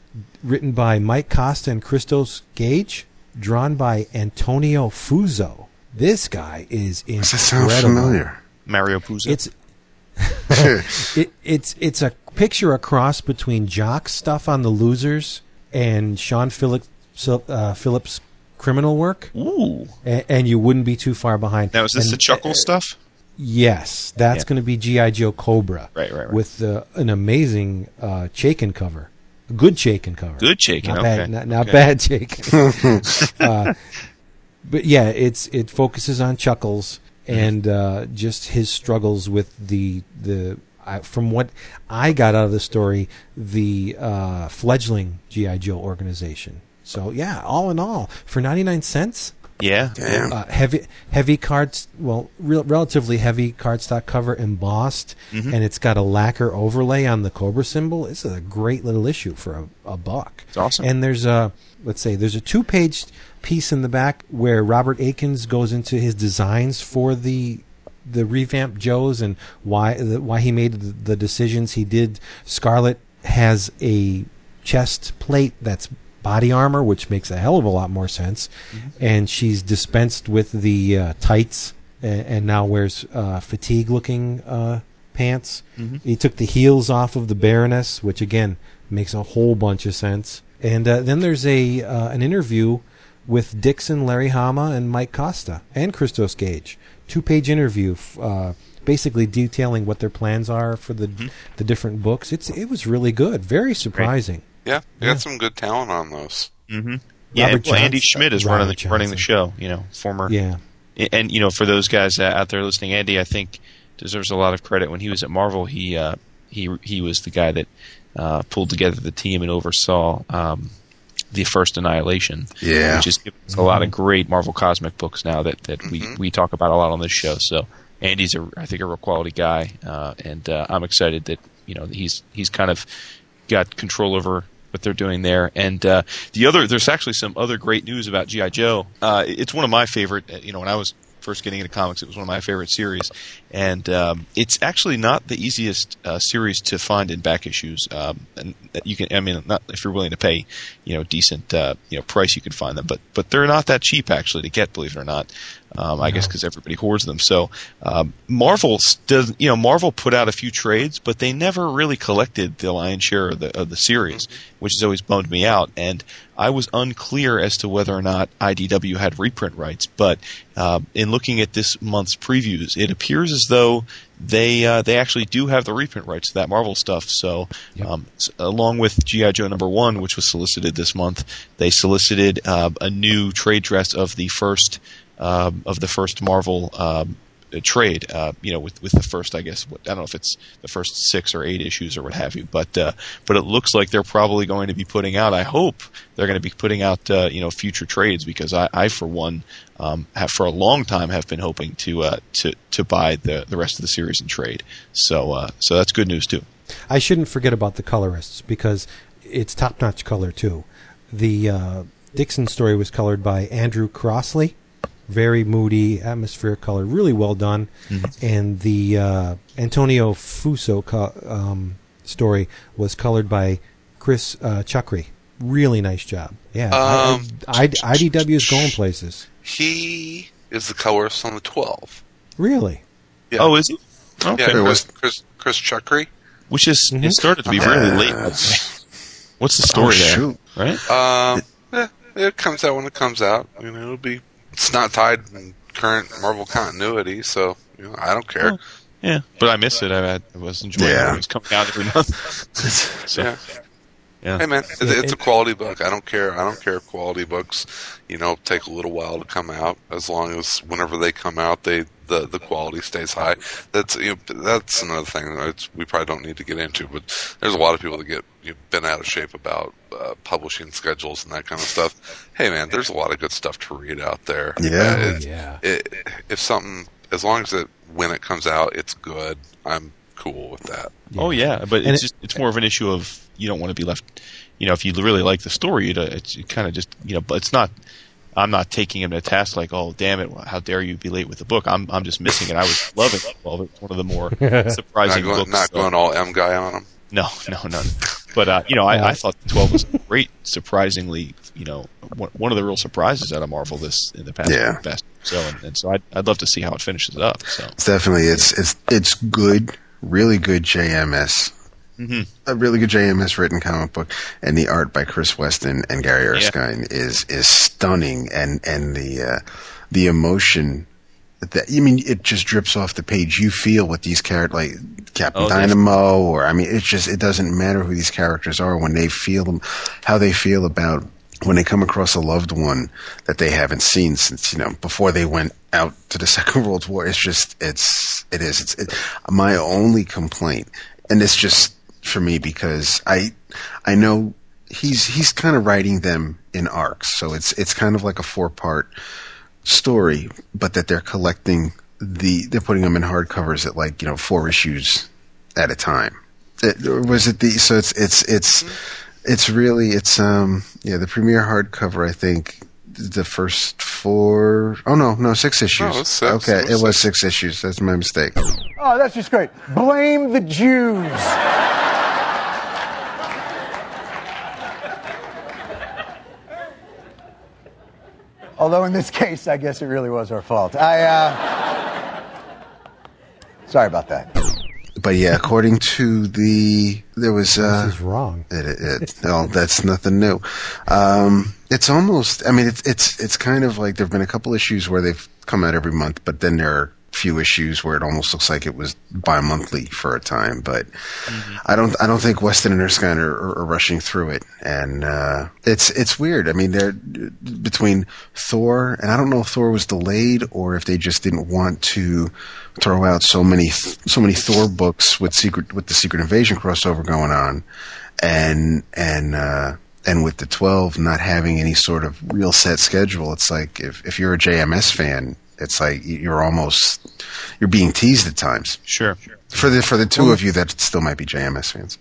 written by Mike Costa and Christos Gage, drawn by Antonio Fuso. This guy is incredible. Does that sound familiar? Mario Puzo. It's it, it's it's a picture across between Jock's stuff on the Losers and Sean Phillips, uh, Phillips' criminal work. Ooh. A- and you wouldn't be too far behind. Now, is this and, the Chuckle uh, stuff? Yes. That's yeah. going to be G I. Joe Cobra. Right, right, right. With uh, an amazing uh, Chaykin cover. Good Chaykin cover. Good Chaykin, not okay. Bad, not not okay. bad Chaykin. uh, but, yeah, it's it focuses on Chuckles and uh, just his struggles with the the I, from what I got out of the story, the uh, fledgling G I. Joe organization. So, yeah, all in all, for ninety-nine cents... Yeah, damn. Uh, heavy, heavy cards. Well, re- relatively heavy cardstock cover embossed, mm-hmm. and it's got a lacquer overlay on the Cobra symbol. This is a great little issue for a, a buck. It's awesome. And there's a let's say there's a two-page piece in the back where Robert Akins goes into his designs for the the revamped Joes and why the, why he made the, the decisions he did. Scarlet has a chest plate that's body armor, which makes a hell of a lot more sense, mm-hmm. and she's dispensed with the uh, tights and, and now wears uh, fatigue looking uh, pants. Mm-hmm. He took the heels off of the Baroness, which again makes a whole bunch of sense. And uh, then there's a uh, an interview with Dixon, Larry Hama, and Mike Costa and Christos Gage, two page interview uh, basically detailing what their plans are for the mm-hmm. the different books. It's it was really good, very surprising. Great. Yeah, they yeah. got some good talent on those. Mm-hmm. Yeah, Robert well, Johnson, Andy Schmidt is Robert running the Johnson. running the show. You know, former. Yeah. And you know, for those guys out there listening, Andy, I think deserves a lot of credit. When he was at Marvel, he uh, he he was the guy that uh, pulled together the team and oversaw um, the first Annihilation. Yeah, which is mm-hmm. a lot of great Marvel Cosmic books now that that mm-hmm. we, we talk about a lot on this show. So Andy's a, I think a real quality guy, uh, and uh, I'm excited that you know he's he's kind of got control over what they're doing there. And uh, the other, there's actually some other great news about G I. Joe. Uh, it's one of my favorite, you know, when I was first getting into comics, it was one of my favorite series. And um, it's actually not the easiest uh, series to find in back issues. Um, and you can, I mean, not if you're willing to pay, you know, decent, uh, you know, price, you can find them. But but they're not that cheap actually to get, believe it or not. Um, no. I guess because everybody hoards them. So um, Marvel does, you know, Marvel put out a few trades, but they never really collected the lion's share of the of the series, which has always bummed me out. And I was unclear as to whether or not I D W had reprint rights. But uh, in looking at this month's previews, it appears as though they uh, they actually do have the reprint rights to that Marvel stuff. So yep. um, along with G I. Joe number one, which was solicited this month, they solicited uh, a new trade dress of the first Uh, of the first Marvel um, trade, uh, you know, with, with the first, I guess, what, I don't know if it's the first six or eight issues or what have you, but uh, but it looks like they're probably going to be putting out, I hope they're going to be putting out, uh, you know, future trades, because I, I for one, um, have for a long time have been hoping to uh, to, to buy the, the rest of the series in trade. So, uh, so that's good news, too. I shouldn't forget about the colorists, because it's top-notch color, too. The uh, Dixon story was colored by Andrew Crossley. Very moody, atmospheric color, really well done. Mm-hmm. And the uh, Antonio Fuso co- um, story was colored by Chris uh, Chakri. Really nice job. Yeah, um, I, I, I, I D W is going places. He is the colorist on the twelve. Really? Yeah. Oh, is he? Okay. Yeah, Chris, Chris, Chris Chakri. Which is mm-hmm. it started to be really late. What's the story oh, there? Right? Um, eh, it comes out when it comes out. I mean, it'll be. It's not tied in current Marvel continuity, so you know, I don't care. Well, yeah, but I miss it. I, I was enjoying yeah. it. It was coming out every month. so, yeah. yeah. Hey man, it's, it's a quality book. I don't care. I don't care if quality books, you know, take a little while to come out. As long as whenever they come out, they the, the quality stays high. That's you know, that's another thing that we probably don't need to get into. But there's a lot of people that get you know, bent out of shape about. Uh, publishing schedules and that kind of stuff. Hey man, there's a lot of good stuff to read out there. Yeah, uh, it, yeah. It, if something, as long as it when it comes out, it's good. I'm cool with that. Yeah. Oh yeah, but and it's it, just it's more of an issue of you don't want to be left. You know, if you really like the story, it's it kind of just you know, but it's not. I'm not taking him to task like, oh, damn it, how dare you be late with the book. I'm I'm just missing it. I was loving it. Well, it's one of the more surprising not going, books. Not going so. All M guy on him. No, no, no. But, uh, you know, I, I thought the twelve was great, surprisingly, you know, one of the real surprises out of Marvel this in the past. Yeah. Past, so, and, and so I'd, I'd love to see how it finishes up. So. Definitely. It's, it's, it's good, really good J M S. Mm-hmm. A really good J M S written comic book, and the art by Chris Weston and Gary Erskine yeah. is, is stunning. And, and the, uh, the emotion that, I mean, it just drips off the page. You feel what these characters, like, Captain oh, Dynamo, or I mean, it's just it doesn't matter who these characters are when they feel them, how they feel about when they come across a loved one that they haven't seen since, you know, before they went out to the Second World War, it's just, it's, it is, it's it, my only complaint. And it's just for me because I, I know he's, he's kind of writing them in arcs. So it's, it's kind of like a four part story, but that they're collecting the, they're putting them in hardcovers at like, you know, four issues at a time. It, was it the, so it's, it's, it's, mm-hmm. It's really, it's, um, yeah, the premiere hardcover, I think, the first four, oh no, no, six issues. No, six, okay, it was, it was six. six issues. That's my mistake. Oh, that's just great. Blame the Jews. Although in this case, I guess it really was our fault. I, uh, sorry about that. But yeah, according to the, there was, uh, this is wrong. It, it, it, no, that's nothing new. Um, it's almost, I mean, it's, it's, it's kind of like there've been a couple issues where they've come out every month, but then there are few issues where it almost looks like it was bi-monthly for a time. But mm-hmm. I don't, I don't think Weston and Erskine are, are, are rushing through it. And, uh, it's, it's weird. I mean, they're between Thor and I don't know if Thor was delayed or if they just didn't want to throw out so many so many Thor books with secret with the Secret Invasion crossover going on, and and uh, and with the twelve not having any sort of real set schedule, it's like if if you're a J M S fan, it's like you're almost you're being teased at times. Sure. For the for the two of you that still might be J M S fans.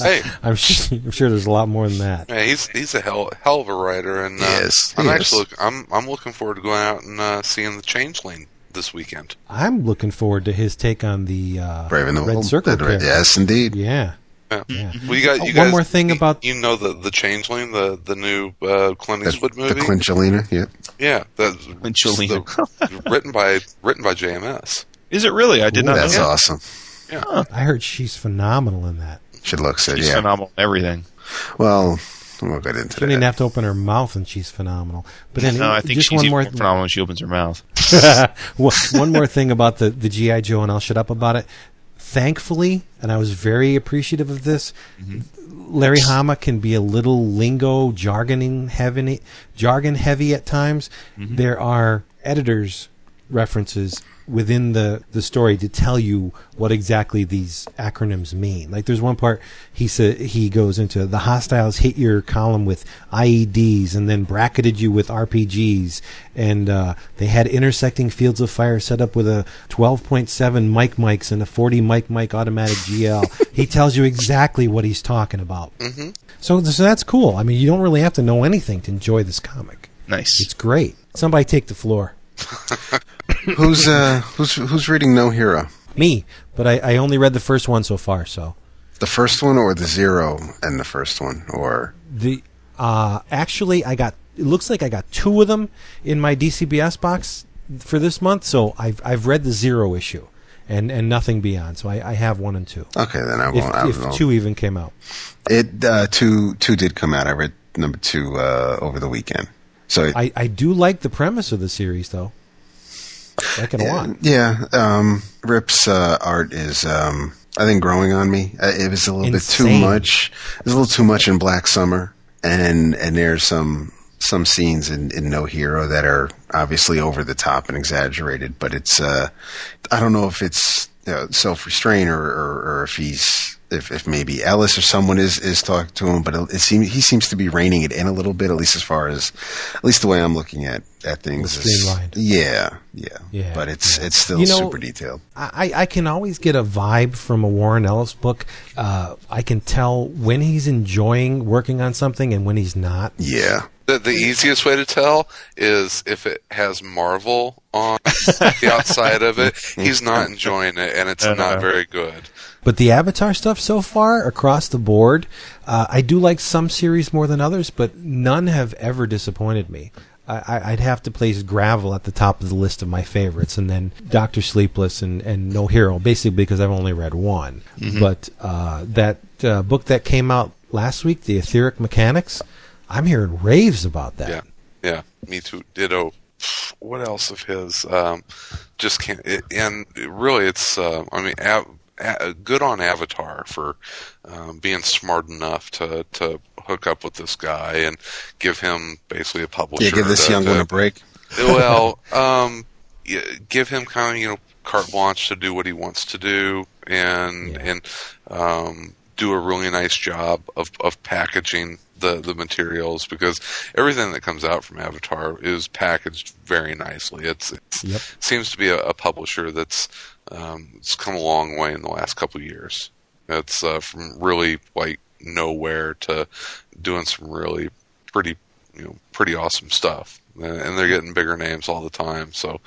Hey, I'm sure, I'm sure there's a lot more than that. Hey, he's he's a hell hell of a writer, and uh, yes, I'm actually look, I'm I'm looking forward to going out and uh, seeing the Changeling this weekend. I'm looking forward to his take on the uh, Brave and the Red Circle. Yes, indeed. Yeah. yeah. yeah. Well, you got you oh, guys, one more thing you, about you know the the Changeling, the the new uh, Clint Eastwood the, movie, the Clintchelina. Yeah, yeah, that's the, written by written by J M S. Is it really? I did Ooh, not. That's know That's awesome. Yeah, huh. I heard she's phenomenal in that. She looks it. She's yeah. phenomenal in everything. Well. We'll get into she that. Didn't have to open her mouth, and she's phenomenal. But anyway, no, I think just she's one more th- phenomenal when she opens her mouth. Well, one more thing about the, the G I. Joe, and I'll shut up about it. Thankfully, and I was very appreciative of this, mm-hmm. Larry Hama can be a little lingo, jargoning heavy, jargon heavy at times. Mm-hmm. There are editors' references within the, the story to tell you what exactly these acronyms mean. Like there's one part he sa- he goes into the hostiles hit your column with I E Ds and then bracketed you with R P Gs. And uh, they had intersecting fields of fire set up with a twelve point seven mic mics and a forty mic mic automatic G L. He tells you exactly what he's talking about. Mm-hmm. So, so that's cool. I mean, you don't really have to know anything to enjoy this comic. Nice. It's great. Somebody take the floor. who's uh who's who's reading No Hero? Me, but I, I only read the first one so far. So the first one, or the zero and the first one, or the uh actually I got it looks like I got two of them in my D C B S box for this month. So I've I've read the zero issue and and nothing beyond. So I, I have one and two. Okay, then I won't. If, I if two even came out, it uh, two two did come out. I read number two uh, over the weekend. So it, I I do like the premise of the series though. Like it a lot. Yeah. Um, Rip's uh, art is, um, I think, growing on me. Uh, it was a little Insane. bit too much. It was a little too much in Black Summer, and and there's some some scenes in, in No Hero that are obviously over the top and exaggerated. But it's, uh, I don't know if it's you know, self restraint or, or or if he's if, if maybe Ellis or someone is, is talking to him. But it, it seems he seems to be reining it in a little bit, at least as far as at least the way I'm looking at. At things, is, yeah, yeah, yeah, but it's yeah. it's still you know, super detailed. I, I can always get a vibe from a Warren Ellis book. Uh, I can tell when he's enjoying working on something and when he's not. Yeah, the, the easiest way to tell is if it has Marvel on the outside of it. He's not enjoying it, and it's not know. very good. But the Avatar stuff so far across the board, uh, I do like some series more than others, but none have ever disappointed me. I, I'd have to place Gravel at the top of the list of my favorites, and then Doctor Sleepless and, and No Hero, basically because I've only read one. Mm-hmm. But uh, that uh, book that came out last week, The Etheric Mechanics, I'm hearing raves about that. Yeah, yeah, me too. Ditto. What else of his? Um, just can't. It, and it really, it's. Uh, I mean, av- a- good on Avatar for um, being smart enough to to hook up with this guy and give him basically a publisher. Yeah, give this to, young one a break. Well, um, give him kind of, you know, carte blanche to do what he wants to do, and yeah. and um, do a really nice job of, of packaging the, the materials, because everything that comes out from Avatar is packaged very nicely. It's, it's yep. seems to be a, a publisher that's um, it's come a long way in the last couple of years. It's uh, from really like nowhere to doing some really pretty, you know, pretty awesome stuff, and they're getting bigger names all the time. So,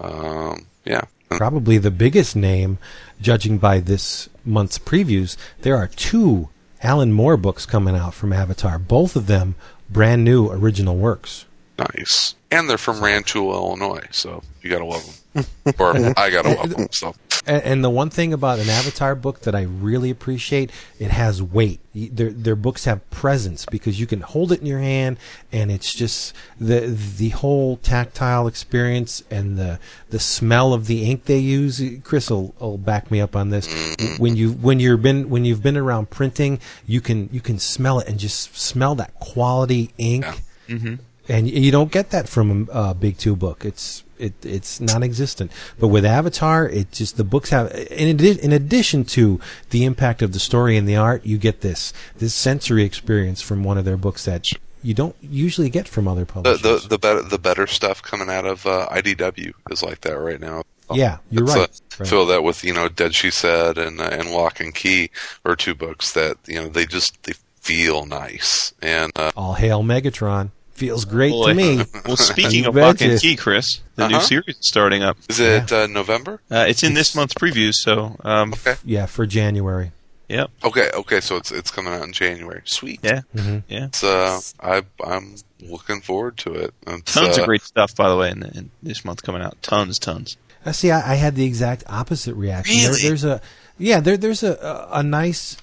um, yeah. Probably the biggest name, judging by this month's previews. There are two Alan Moore books coming out from Avatar, both of them brand new original works. Nice. And they're from Rantoul, Illinois, so you gotta love them. Or I gotta love them. So. And, and the one thing about an Avatar book that I really appreciate, it has weight. Their, their books have presence, because you can hold it in your hand, and it's just the the whole tactile experience and the the smell of the ink they use. Chris will, will back me up on this. When you when you've been when you've been around printing, you can you can smell it and just smell that quality ink. Yeah. Mm-hmm. And you don't get that from a Big Two book. It's it it's non-existent. But with Avatar, it just the books have. In in addition to the impact of the story and the art, you get this this sensory experience from one of their books that you don't usually get from other publishers. The the, the better the better stuff coming out of uh, I D W is like that right now. Yeah, you're it's right. A, right. Fill that with, you know, Dead She Said and uh, and Lock and Key are two books that, you know, they just they feel nice and uh, all hail Megatron. Feels great oh, to me. Well, speaking of Lock and Key, Chris, the uh-huh. new series is starting up. Is it yeah. uh, November? Uh, it's in this month's preview, so... Um, okay. Yeah, for January. Yep. Okay, okay, so it's it's coming out in January. Sweet. Yeah, mm-hmm. yeah. It's, uh, I, I'm looking forward to it. It's, tons uh, of great stuff, by the way, in, the, in this month coming out. Tons, tons. Uh, see, I, I had the exact opposite reaction. Really? There, there's a, yeah, there, there's a, a, a nice...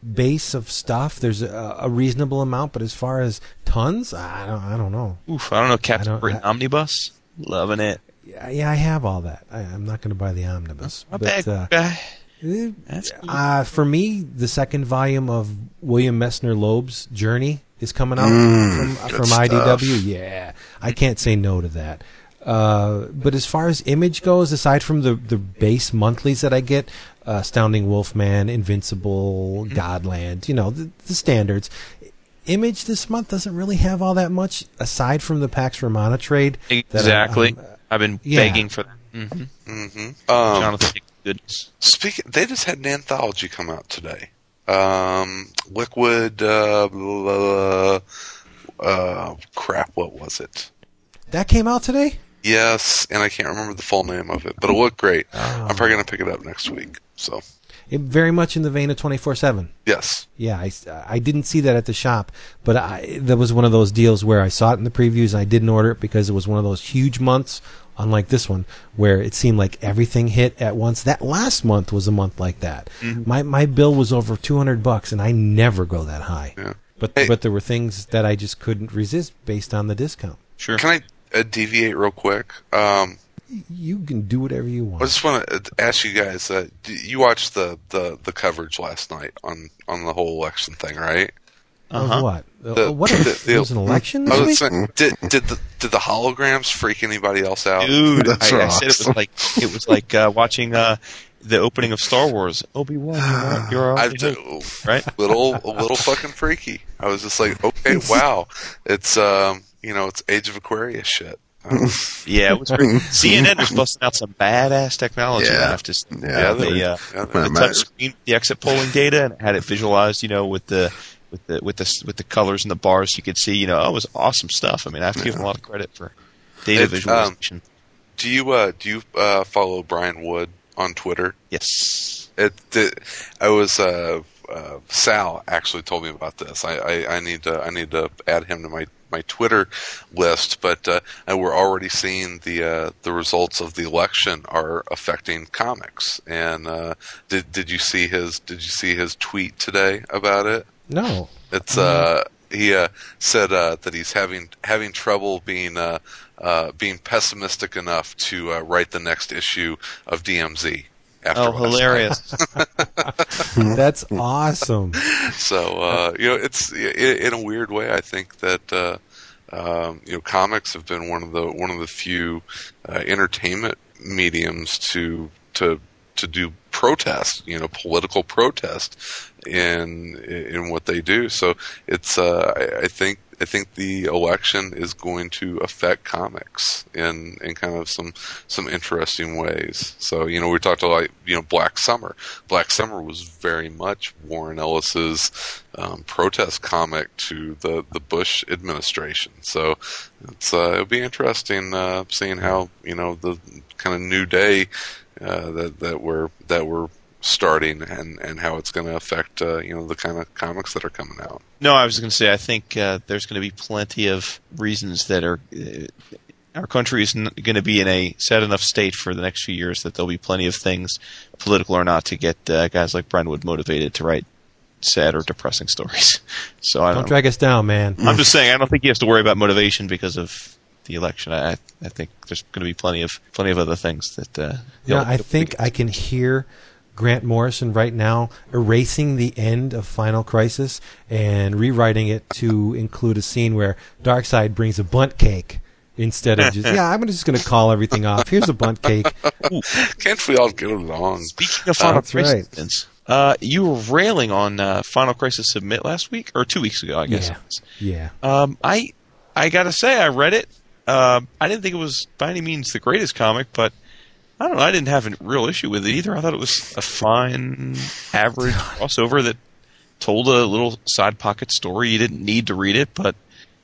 base of stuff. There's a, a reasonable amount, but as far as tons, I don't, I don't know. Oof, I don't know. Captain Britain Omnibus, loving it. Yeah, yeah, I have all that. I, I'm not going to buy the Omnibus. Not but, bad. Uh, That's cool. uh, for me, the second volume of William Messner Loeb's Journey is coming out mm, from, from I D W. Yeah, I can't say no to that. Uh, but as far as Image goes, aside from the, the base monthlies that I get, uh, Astounding Wolfman, Invincible, mm-hmm. Godland, you know, the, the standards, Image this month doesn't really have all that much aside from the Pax Romana trade. Exactly. That I, um, I've been yeah. begging for that. Mm-hmm. Mm-hmm. Um, Jonathan, goodness. Speaking, they just had an anthology come out today. Um, Liquid, uh, blah, blah, uh, crap, what was it? That came out today? Yes, and I can't remember the full name of it, but it looked great. Oh. I'm probably going to pick it up next week. So, it, very much in the vein of twenty-four seven. Yes. Yeah, I, I didn't see that at the shop, but I, that was one of those deals where I saw it in the previews, and I didn't order it because it was one of those huge months, unlike this one, where it seemed like everything hit at once. That last month was a month like that. Mm-hmm. My my bill was over two hundred bucks, and I never go that high. Yeah. But hey. But there were things that I just couldn't resist based on the discount. Sure. Can I... Uh, deviate real quick. Um, you can do whatever you want. I just want to ask you guys, uh, you watched the, the, the coverage last night on, on the whole election thing, right? Uh-huh. What? The, what? The, the, there was an election this week? Saying, did, did, the, did the holograms freak anybody else out? Dude, I, I said it was like, it was like uh, watching... Uh, the opening of Star Wars. Obi-Wan, you're all do, right? Little, a little fucking freaky. I was just like, okay, wow, it's um, you know, it's Age of Aquarius shit. Um, yeah, it was pretty. C N N was busting out some badass technology. Yeah, I have to, yeah, yeah, they, they, uh, yeah the touch screen, the exit polling data, and had it visualized, you know, with the with the with the with the colors and the bars. You could see, you know, it was awesome stuff. I mean, I have to yeah. give them a lot of credit for data it, visualization. Um, do you uh, do you uh, follow Brian Wood on Twitter? Yes. It, it I was uh, uh, Sal actually told me about this. I, I, I need to I need to add him to my, my Twitter list, but uh, we're already seeing the uh, the results of the election are affecting comics. And uh, did did you see his did you see his tweet today about it? No. It's uh he uh, said uh, that he's having having trouble being uh, uh, being pessimistic enough to uh, write the next issue of D M Z. afterwards. Oh, hilarious! That's awesome. So uh, you know, it's in a weird way, I think that uh, um, you know, comics have been one of the one of the few uh, entertainment mediums to to to do protest, you know, political protest in in what they do. So it's uh, I, I think. I think the election is going to affect comics in, in kind of some some interesting ways. So, you know, we talked a lot, you know, Black Summer. Black Summer was very much Warren Ellis's um, protest comic to the, the Bush administration. So it's uh, it'll be interesting uh, seeing how, you know, the kind of new day uh, that that we're that we're starting and, and how it's going to affect uh, you know, the kind of comics that are coming out. No, I was going to say I think uh, there's going to be plenty of reasons that are uh, our country is n- going to be in a sad enough state for the next few years that there'll be plenty of things, political or not, to get uh, guys like Brian Wood motivated to write sad or depressing stories. So I don't, don't drag us down, man. I'm just saying I don't think he has to worry about motivation because of the election. I I think there's going to be plenty of plenty of other things that. Uh, yeah, I think I can hear Grant Morrison right now erasing the end of Final Crisis and rewriting it to include a scene where Darkseid brings a bundt cake instead of just, yeah, I'm just going to call everything off. Here's a bundt cake. Ooh. Can't we all get along? Speaking of Final That's Crisis, right. uh, you were railing on uh, Final Crisis Submit last week, or two weeks ago, I guess. Yeah. yeah. Um, I, I got to say, I read it. Uh, I didn't think it was by any means the greatest comic, but I don't know. I didn't have a real issue with it either. I thought it was a fine, average crossover that told a little side pocket story. You didn't need to read it, but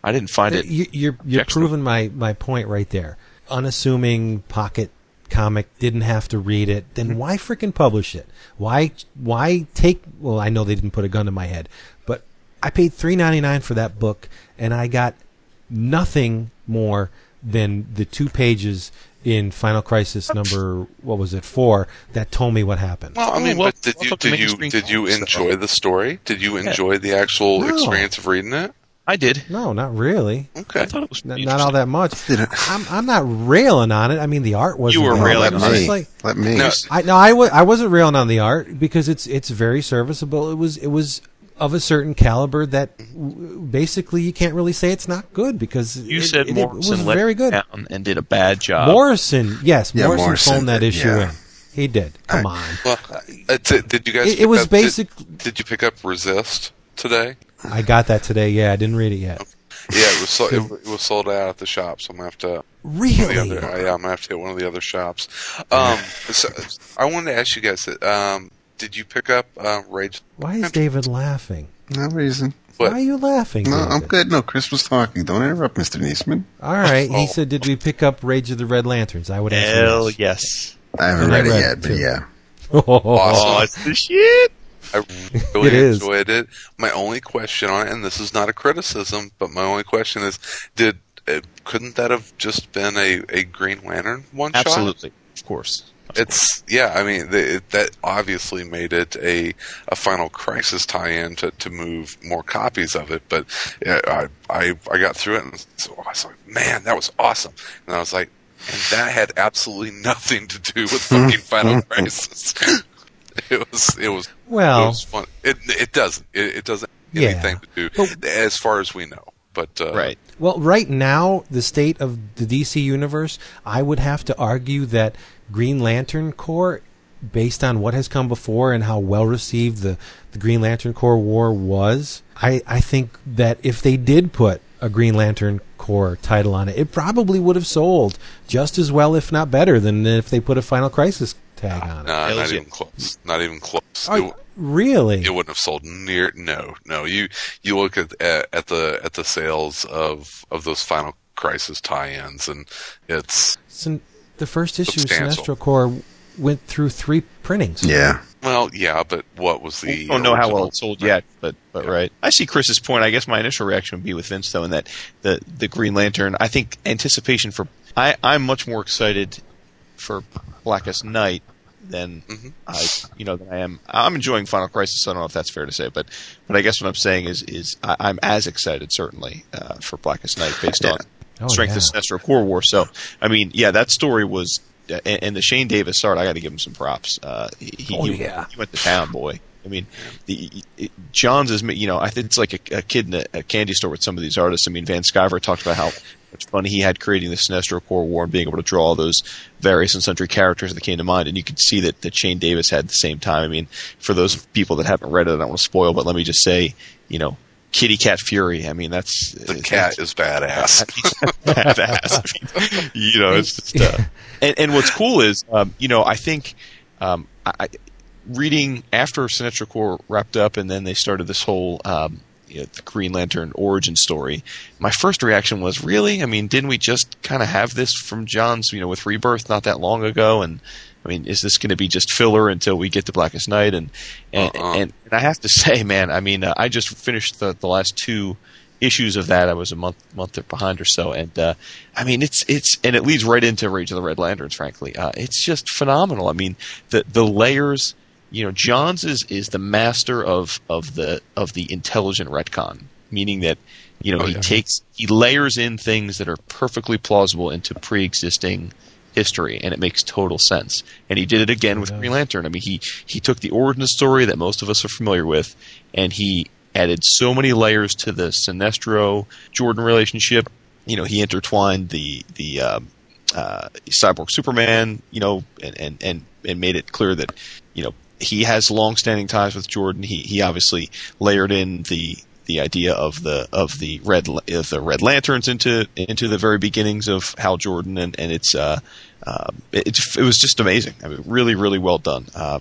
I didn't find it. You, you're you're proving my, my point right there. Unassuming pocket comic, didn't have to read it. Then why frickin' publish it? Why why take? Well, I know they didn't put a gun to my head, but I paid three ninety-nine for that book, and I got nothing more than the two pages in Final Crisis number, what was it, four, that told me what happened. Well, I mean, but did you did you did you enjoy the story? Did you enjoy the actual no. experience of reading it? I did. No, not really. Okay, I thought it was not, not all that much. I'm I'm not railing on it. I mean, the art wasn't. You were railing on it. Like, Let me. No, I, no I, w- I wasn't railing on the art because it's it's very serviceable. It was it was. Of a certain caliber that w- basically you can't really say it's not good because you it, said it, Morrison it was let very good down and did a bad job. Morrison, yes, yeah, Morrison, Morrison phoned that did, issue yeah. in. He did. Come I, on. Well, uh, did, did you guys? It, it was basically. Did, did you pick up Resist today? I got that today. Yeah, I didn't read it yet. Okay. Yeah, it was so, it, it was sold out at the shop, so I'm gonna have to. Really? Other, yeah, I'm gonna have to hit one of the other shops. Um, so, I wanted to ask you guys that. Um, Did you pick up uh, Rage? Why is David laughing? No reason. What? Why are you laughing? No, David? I'm good. No, Chris was talking. Don't interrupt, Mister Niesman. All right. Oh. He said, "Did we pick up Rage of the Red Lanterns?" I would answer yes. Hell yes. I haven't read, read it yet, too. But yeah. Awesome. Oh, it's the shit. I really it is. enjoyed it. My only question on it, and this is not a criticism, but my only question is, did it, couldn't that have just been a, a Green Lantern one shot? Absolutely, of course. It's yeah. I mean, the, it, that obviously made it a, a Final Crisis tie-in to, to move more copies of it. But yeah, I, I I got through it and so I was like, man, that was awesome. And I was like, and that had absolutely nothing to do with fucking Final Crisis. It was it was well, it was fun. It it doesn't it, it doesn't have yeah. anything to do but, as far as we know. But uh, right. Well, right now, the state of the D C universe, I would have to argue that Green Lantern Corps, based on what has come before and how well received the, the Green Lantern Corps War was, I, I think that if they did put a Green Lantern Corps title on it, it probably would have sold just as well, if not better, than if they put a Final Crisis tag on it. Nah, not even close. Not even close. Are, Really? It wouldn't have sold near. No, no. You you look at at the at the sales of, of those Final Crisis tie-ins, and it's so the first issue of Sinestro Corps went through three printings. Yeah. Well, yeah, but what was the? I don't know how well it sold yet, but but yeah. right. I see Chris's point. I guess my initial reaction would be with Vince though, in that the the Green Lantern. I think anticipation for. I I'm much more excited for Blackest Night. Than mm-hmm. I, you know, than I am. I'm enjoying Final Crisis. I don't know if that's fair to say, but, but I guess what I'm saying is, is I, I'm as excited certainly uh, for Blackest Night based yeah. on oh, strength yeah. of Sinestro Corps War. So, I mean, yeah, that story was and, and the Shane Davis art, I got to give him some props. Uh, he, oh, he, yeah. he went to town, boy. I mean, the, it, Johns is, you know, I think it's like a, a kid in a, a candy store with some of these artists. I mean, Van Sciver talked about how much fun he had creating the Sinestro Corps War and being able to draw those various and sundry characters that came to mind. And you could see that, that Shane Davis had the same time. I mean, for those people that haven't read it, I don't want to spoil, but let me just say, you know, Kitty Cat Fury. I mean, that's the cat that's, is badass. badass. I mean, you know, it's just. Uh, and, and what's cool is, um, you know, I think um, I. reading after Sinestro Corps wrapped up, and then they started this whole um, you know, the Green Lantern origin story. My first reaction was, really? I mean, didn't we just kind of have this from Johns, you know, with Rebirth not that long ago? And I mean, is this going to be just filler until we get to Blackest Night? And and, uh-uh. and, and I have to say, man, I mean, uh, I just finished the, the last two issues of that. I was a month month behind or so, and uh, I mean, it's it's and it leads right into Rage of the Red Lanterns. Frankly, uh, it's just phenomenal. I mean, the the layers. You know, Johns is, is the master of, of the of the intelligent retcon, meaning that, you know, oh, he yeah. takes he layers in things that are perfectly plausible into pre-existing history, and it makes total sense. And he did it again oh, with yeah. Green Lantern. I mean, he he took the origin story that most of us are familiar with, and he added so many layers to the Sinestro-Jordan relationship. You know, he intertwined the the um, uh, Cyborg Superman, you know, and, and, and, and made it clear that, you know, he has long-standing ties with Jordan. He he obviously layered in the the idea of the of the red of the Red Lanterns into into the very beginnings of Hal Jordan, and and it's uh, uh it, it was just amazing. I mean, really really well done, uh,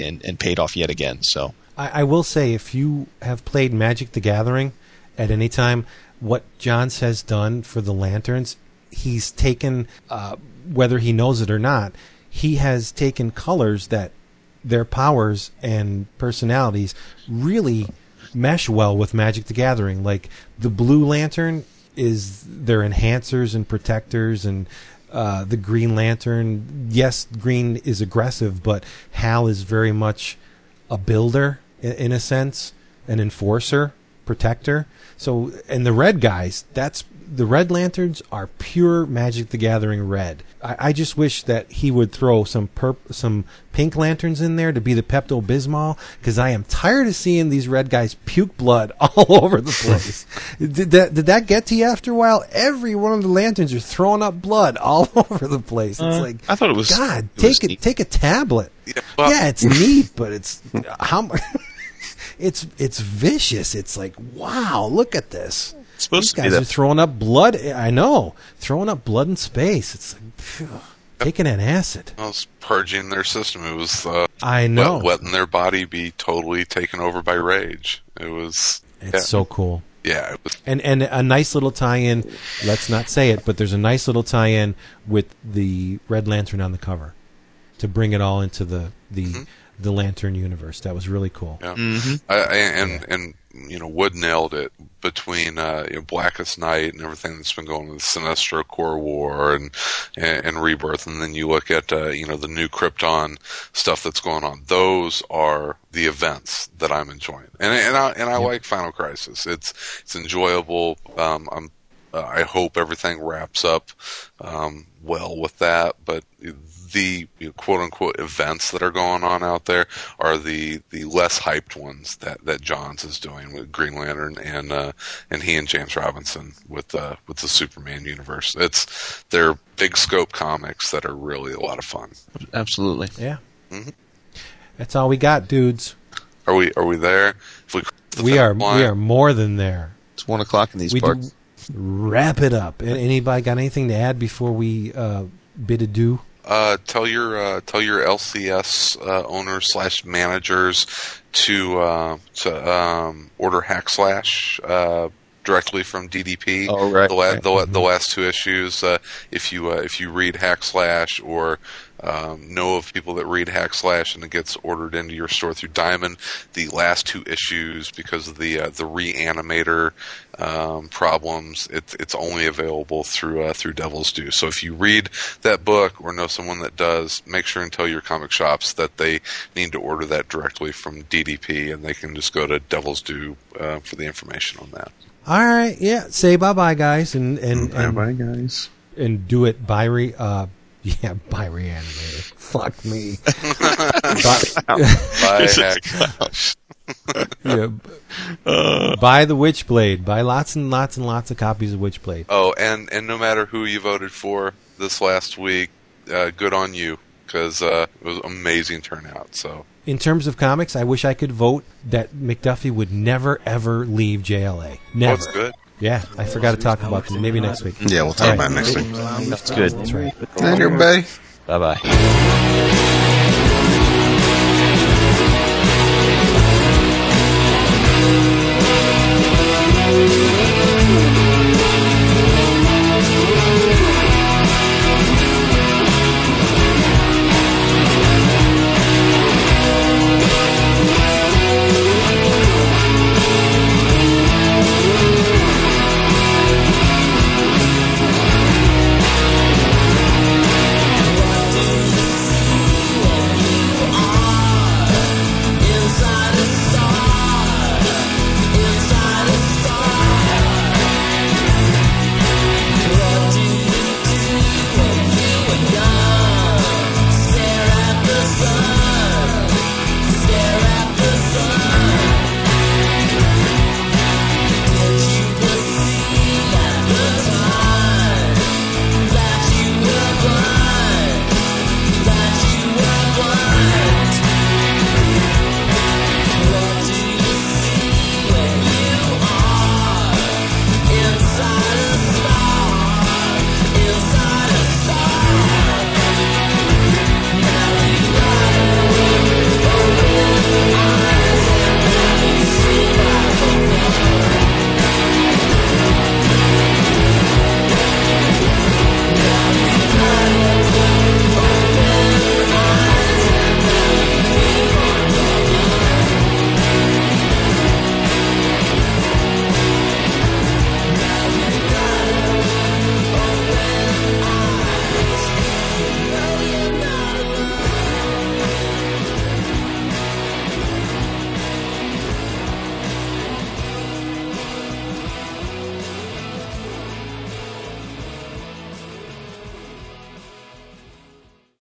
and and paid off yet again. So I, I will say, if you have played Magic the Gathering at any time, what Johns has done for the Lanterns, he's taken uh, whether he knows it or not, he has taken colors that their powers and personalities really mesh well with Magic the Gathering. Like, the Blue Lantern is their enhancers and protectors, and uh, the Green Lantern, yes, Green is aggressive, but Hal is very much a builder, in a sense, an enforcer, protector. So, and the red guys, that's the Red Lanterns are pure Magic the Gathering red. I, I just wish that he would throw some perp- some pink lanterns in there to be the Pepto-Bismol, because I am tired of seeing these red guys puke blood all over the place. did, that, did that get to you after a while? Every one of the lanterns are throwing up blood all over the place. It's uh, like, I thought it was... God, it take, was a, take a tablet. Yeah, well, yeah it's neat, but it's... how much? it's it's vicious. It's like, wow, look at this. It's supposed These to guys be that. Are throwing up blood. I know, throwing up blood in space. It's like, phew, taking an acid. Well, it's purging their system. It was. Uh, I know, letting their body be totally taken over by rage. It was. It's yeah. so cool. Yeah, it was. And and a nice little tie-in. Let's not say it, but there's a nice little tie-in with the Red Lantern on the cover to bring it all into the the. Mm-hmm. the Lantern universe. That was really cool. Yeah. Mm-hmm. I, I, and, yeah. and, you know, Wood nailed it between uh, you know, Blackest Night and everything that's been going on with the Sinestro Corps War and, and, and Rebirth. And then you look at, uh, you know, the new Krypton stuff that's going on. Those are the events that I'm enjoying. And, and I, and I yeah. like Final Crisis. It's, it's enjoyable. Um, I'm, uh, I hope everything wraps up, um, well with that, but the you know, quote-unquote events that are going on out there are the, the less hyped ones that, that Johns is doing with Green Lantern and uh, and he and James Robinson with uh, with the Superman universe. It's they're big scope comics that are really a lot of fun. Absolutely, yeah. Mm-hmm. That's all we got, dudes. Are we are we there? If we we are line, we are more than there. It's one o'clock in these we parts. Do- Wrap it up. Anybody got anything to add before we uh, bid adieu? Uh, tell your uh, tell your L C S uh, owners slash managers to uh, to um, order Hack Slash uh, directly from D D P. Oh, right. The, la- right. the, la- mm-hmm. the last two issues. Uh, if you uh, if you read Hack Slash or Um, know of people that read Hack Slash and it gets ordered into your store through Diamond. The last two issues, because of the uh, the reanimator um, problems, it's it's only available through uh, through Devil's Due. So if you read that book or know someone that does, make sure and tell your comic shops that they need to order that directly from D D P, and they can just go to Devil's Due uh, for the information on that. All right, yeah. Say bye bye, guys, and and, and bye bye, guys, and do it by re. Uh, Yeah, by Reanimator. Fuck me. by, yeah, uh, buy the Witchblade. Buy lots and lots and lots of copies of Witchblade. Oh, and, and no matter who you voted for this last week, uh, good on you, because uh, it was an amazing turnout. So, in terms of comics, I wish I could vote that McDuffie would never, ever leave J L A. Never. That's good. Yeah, I forgot to talk about them. Maybe next week. Yeah, we'll talk right. about it next week. That's good. That's right. Thank you, everybody. Bye-bye.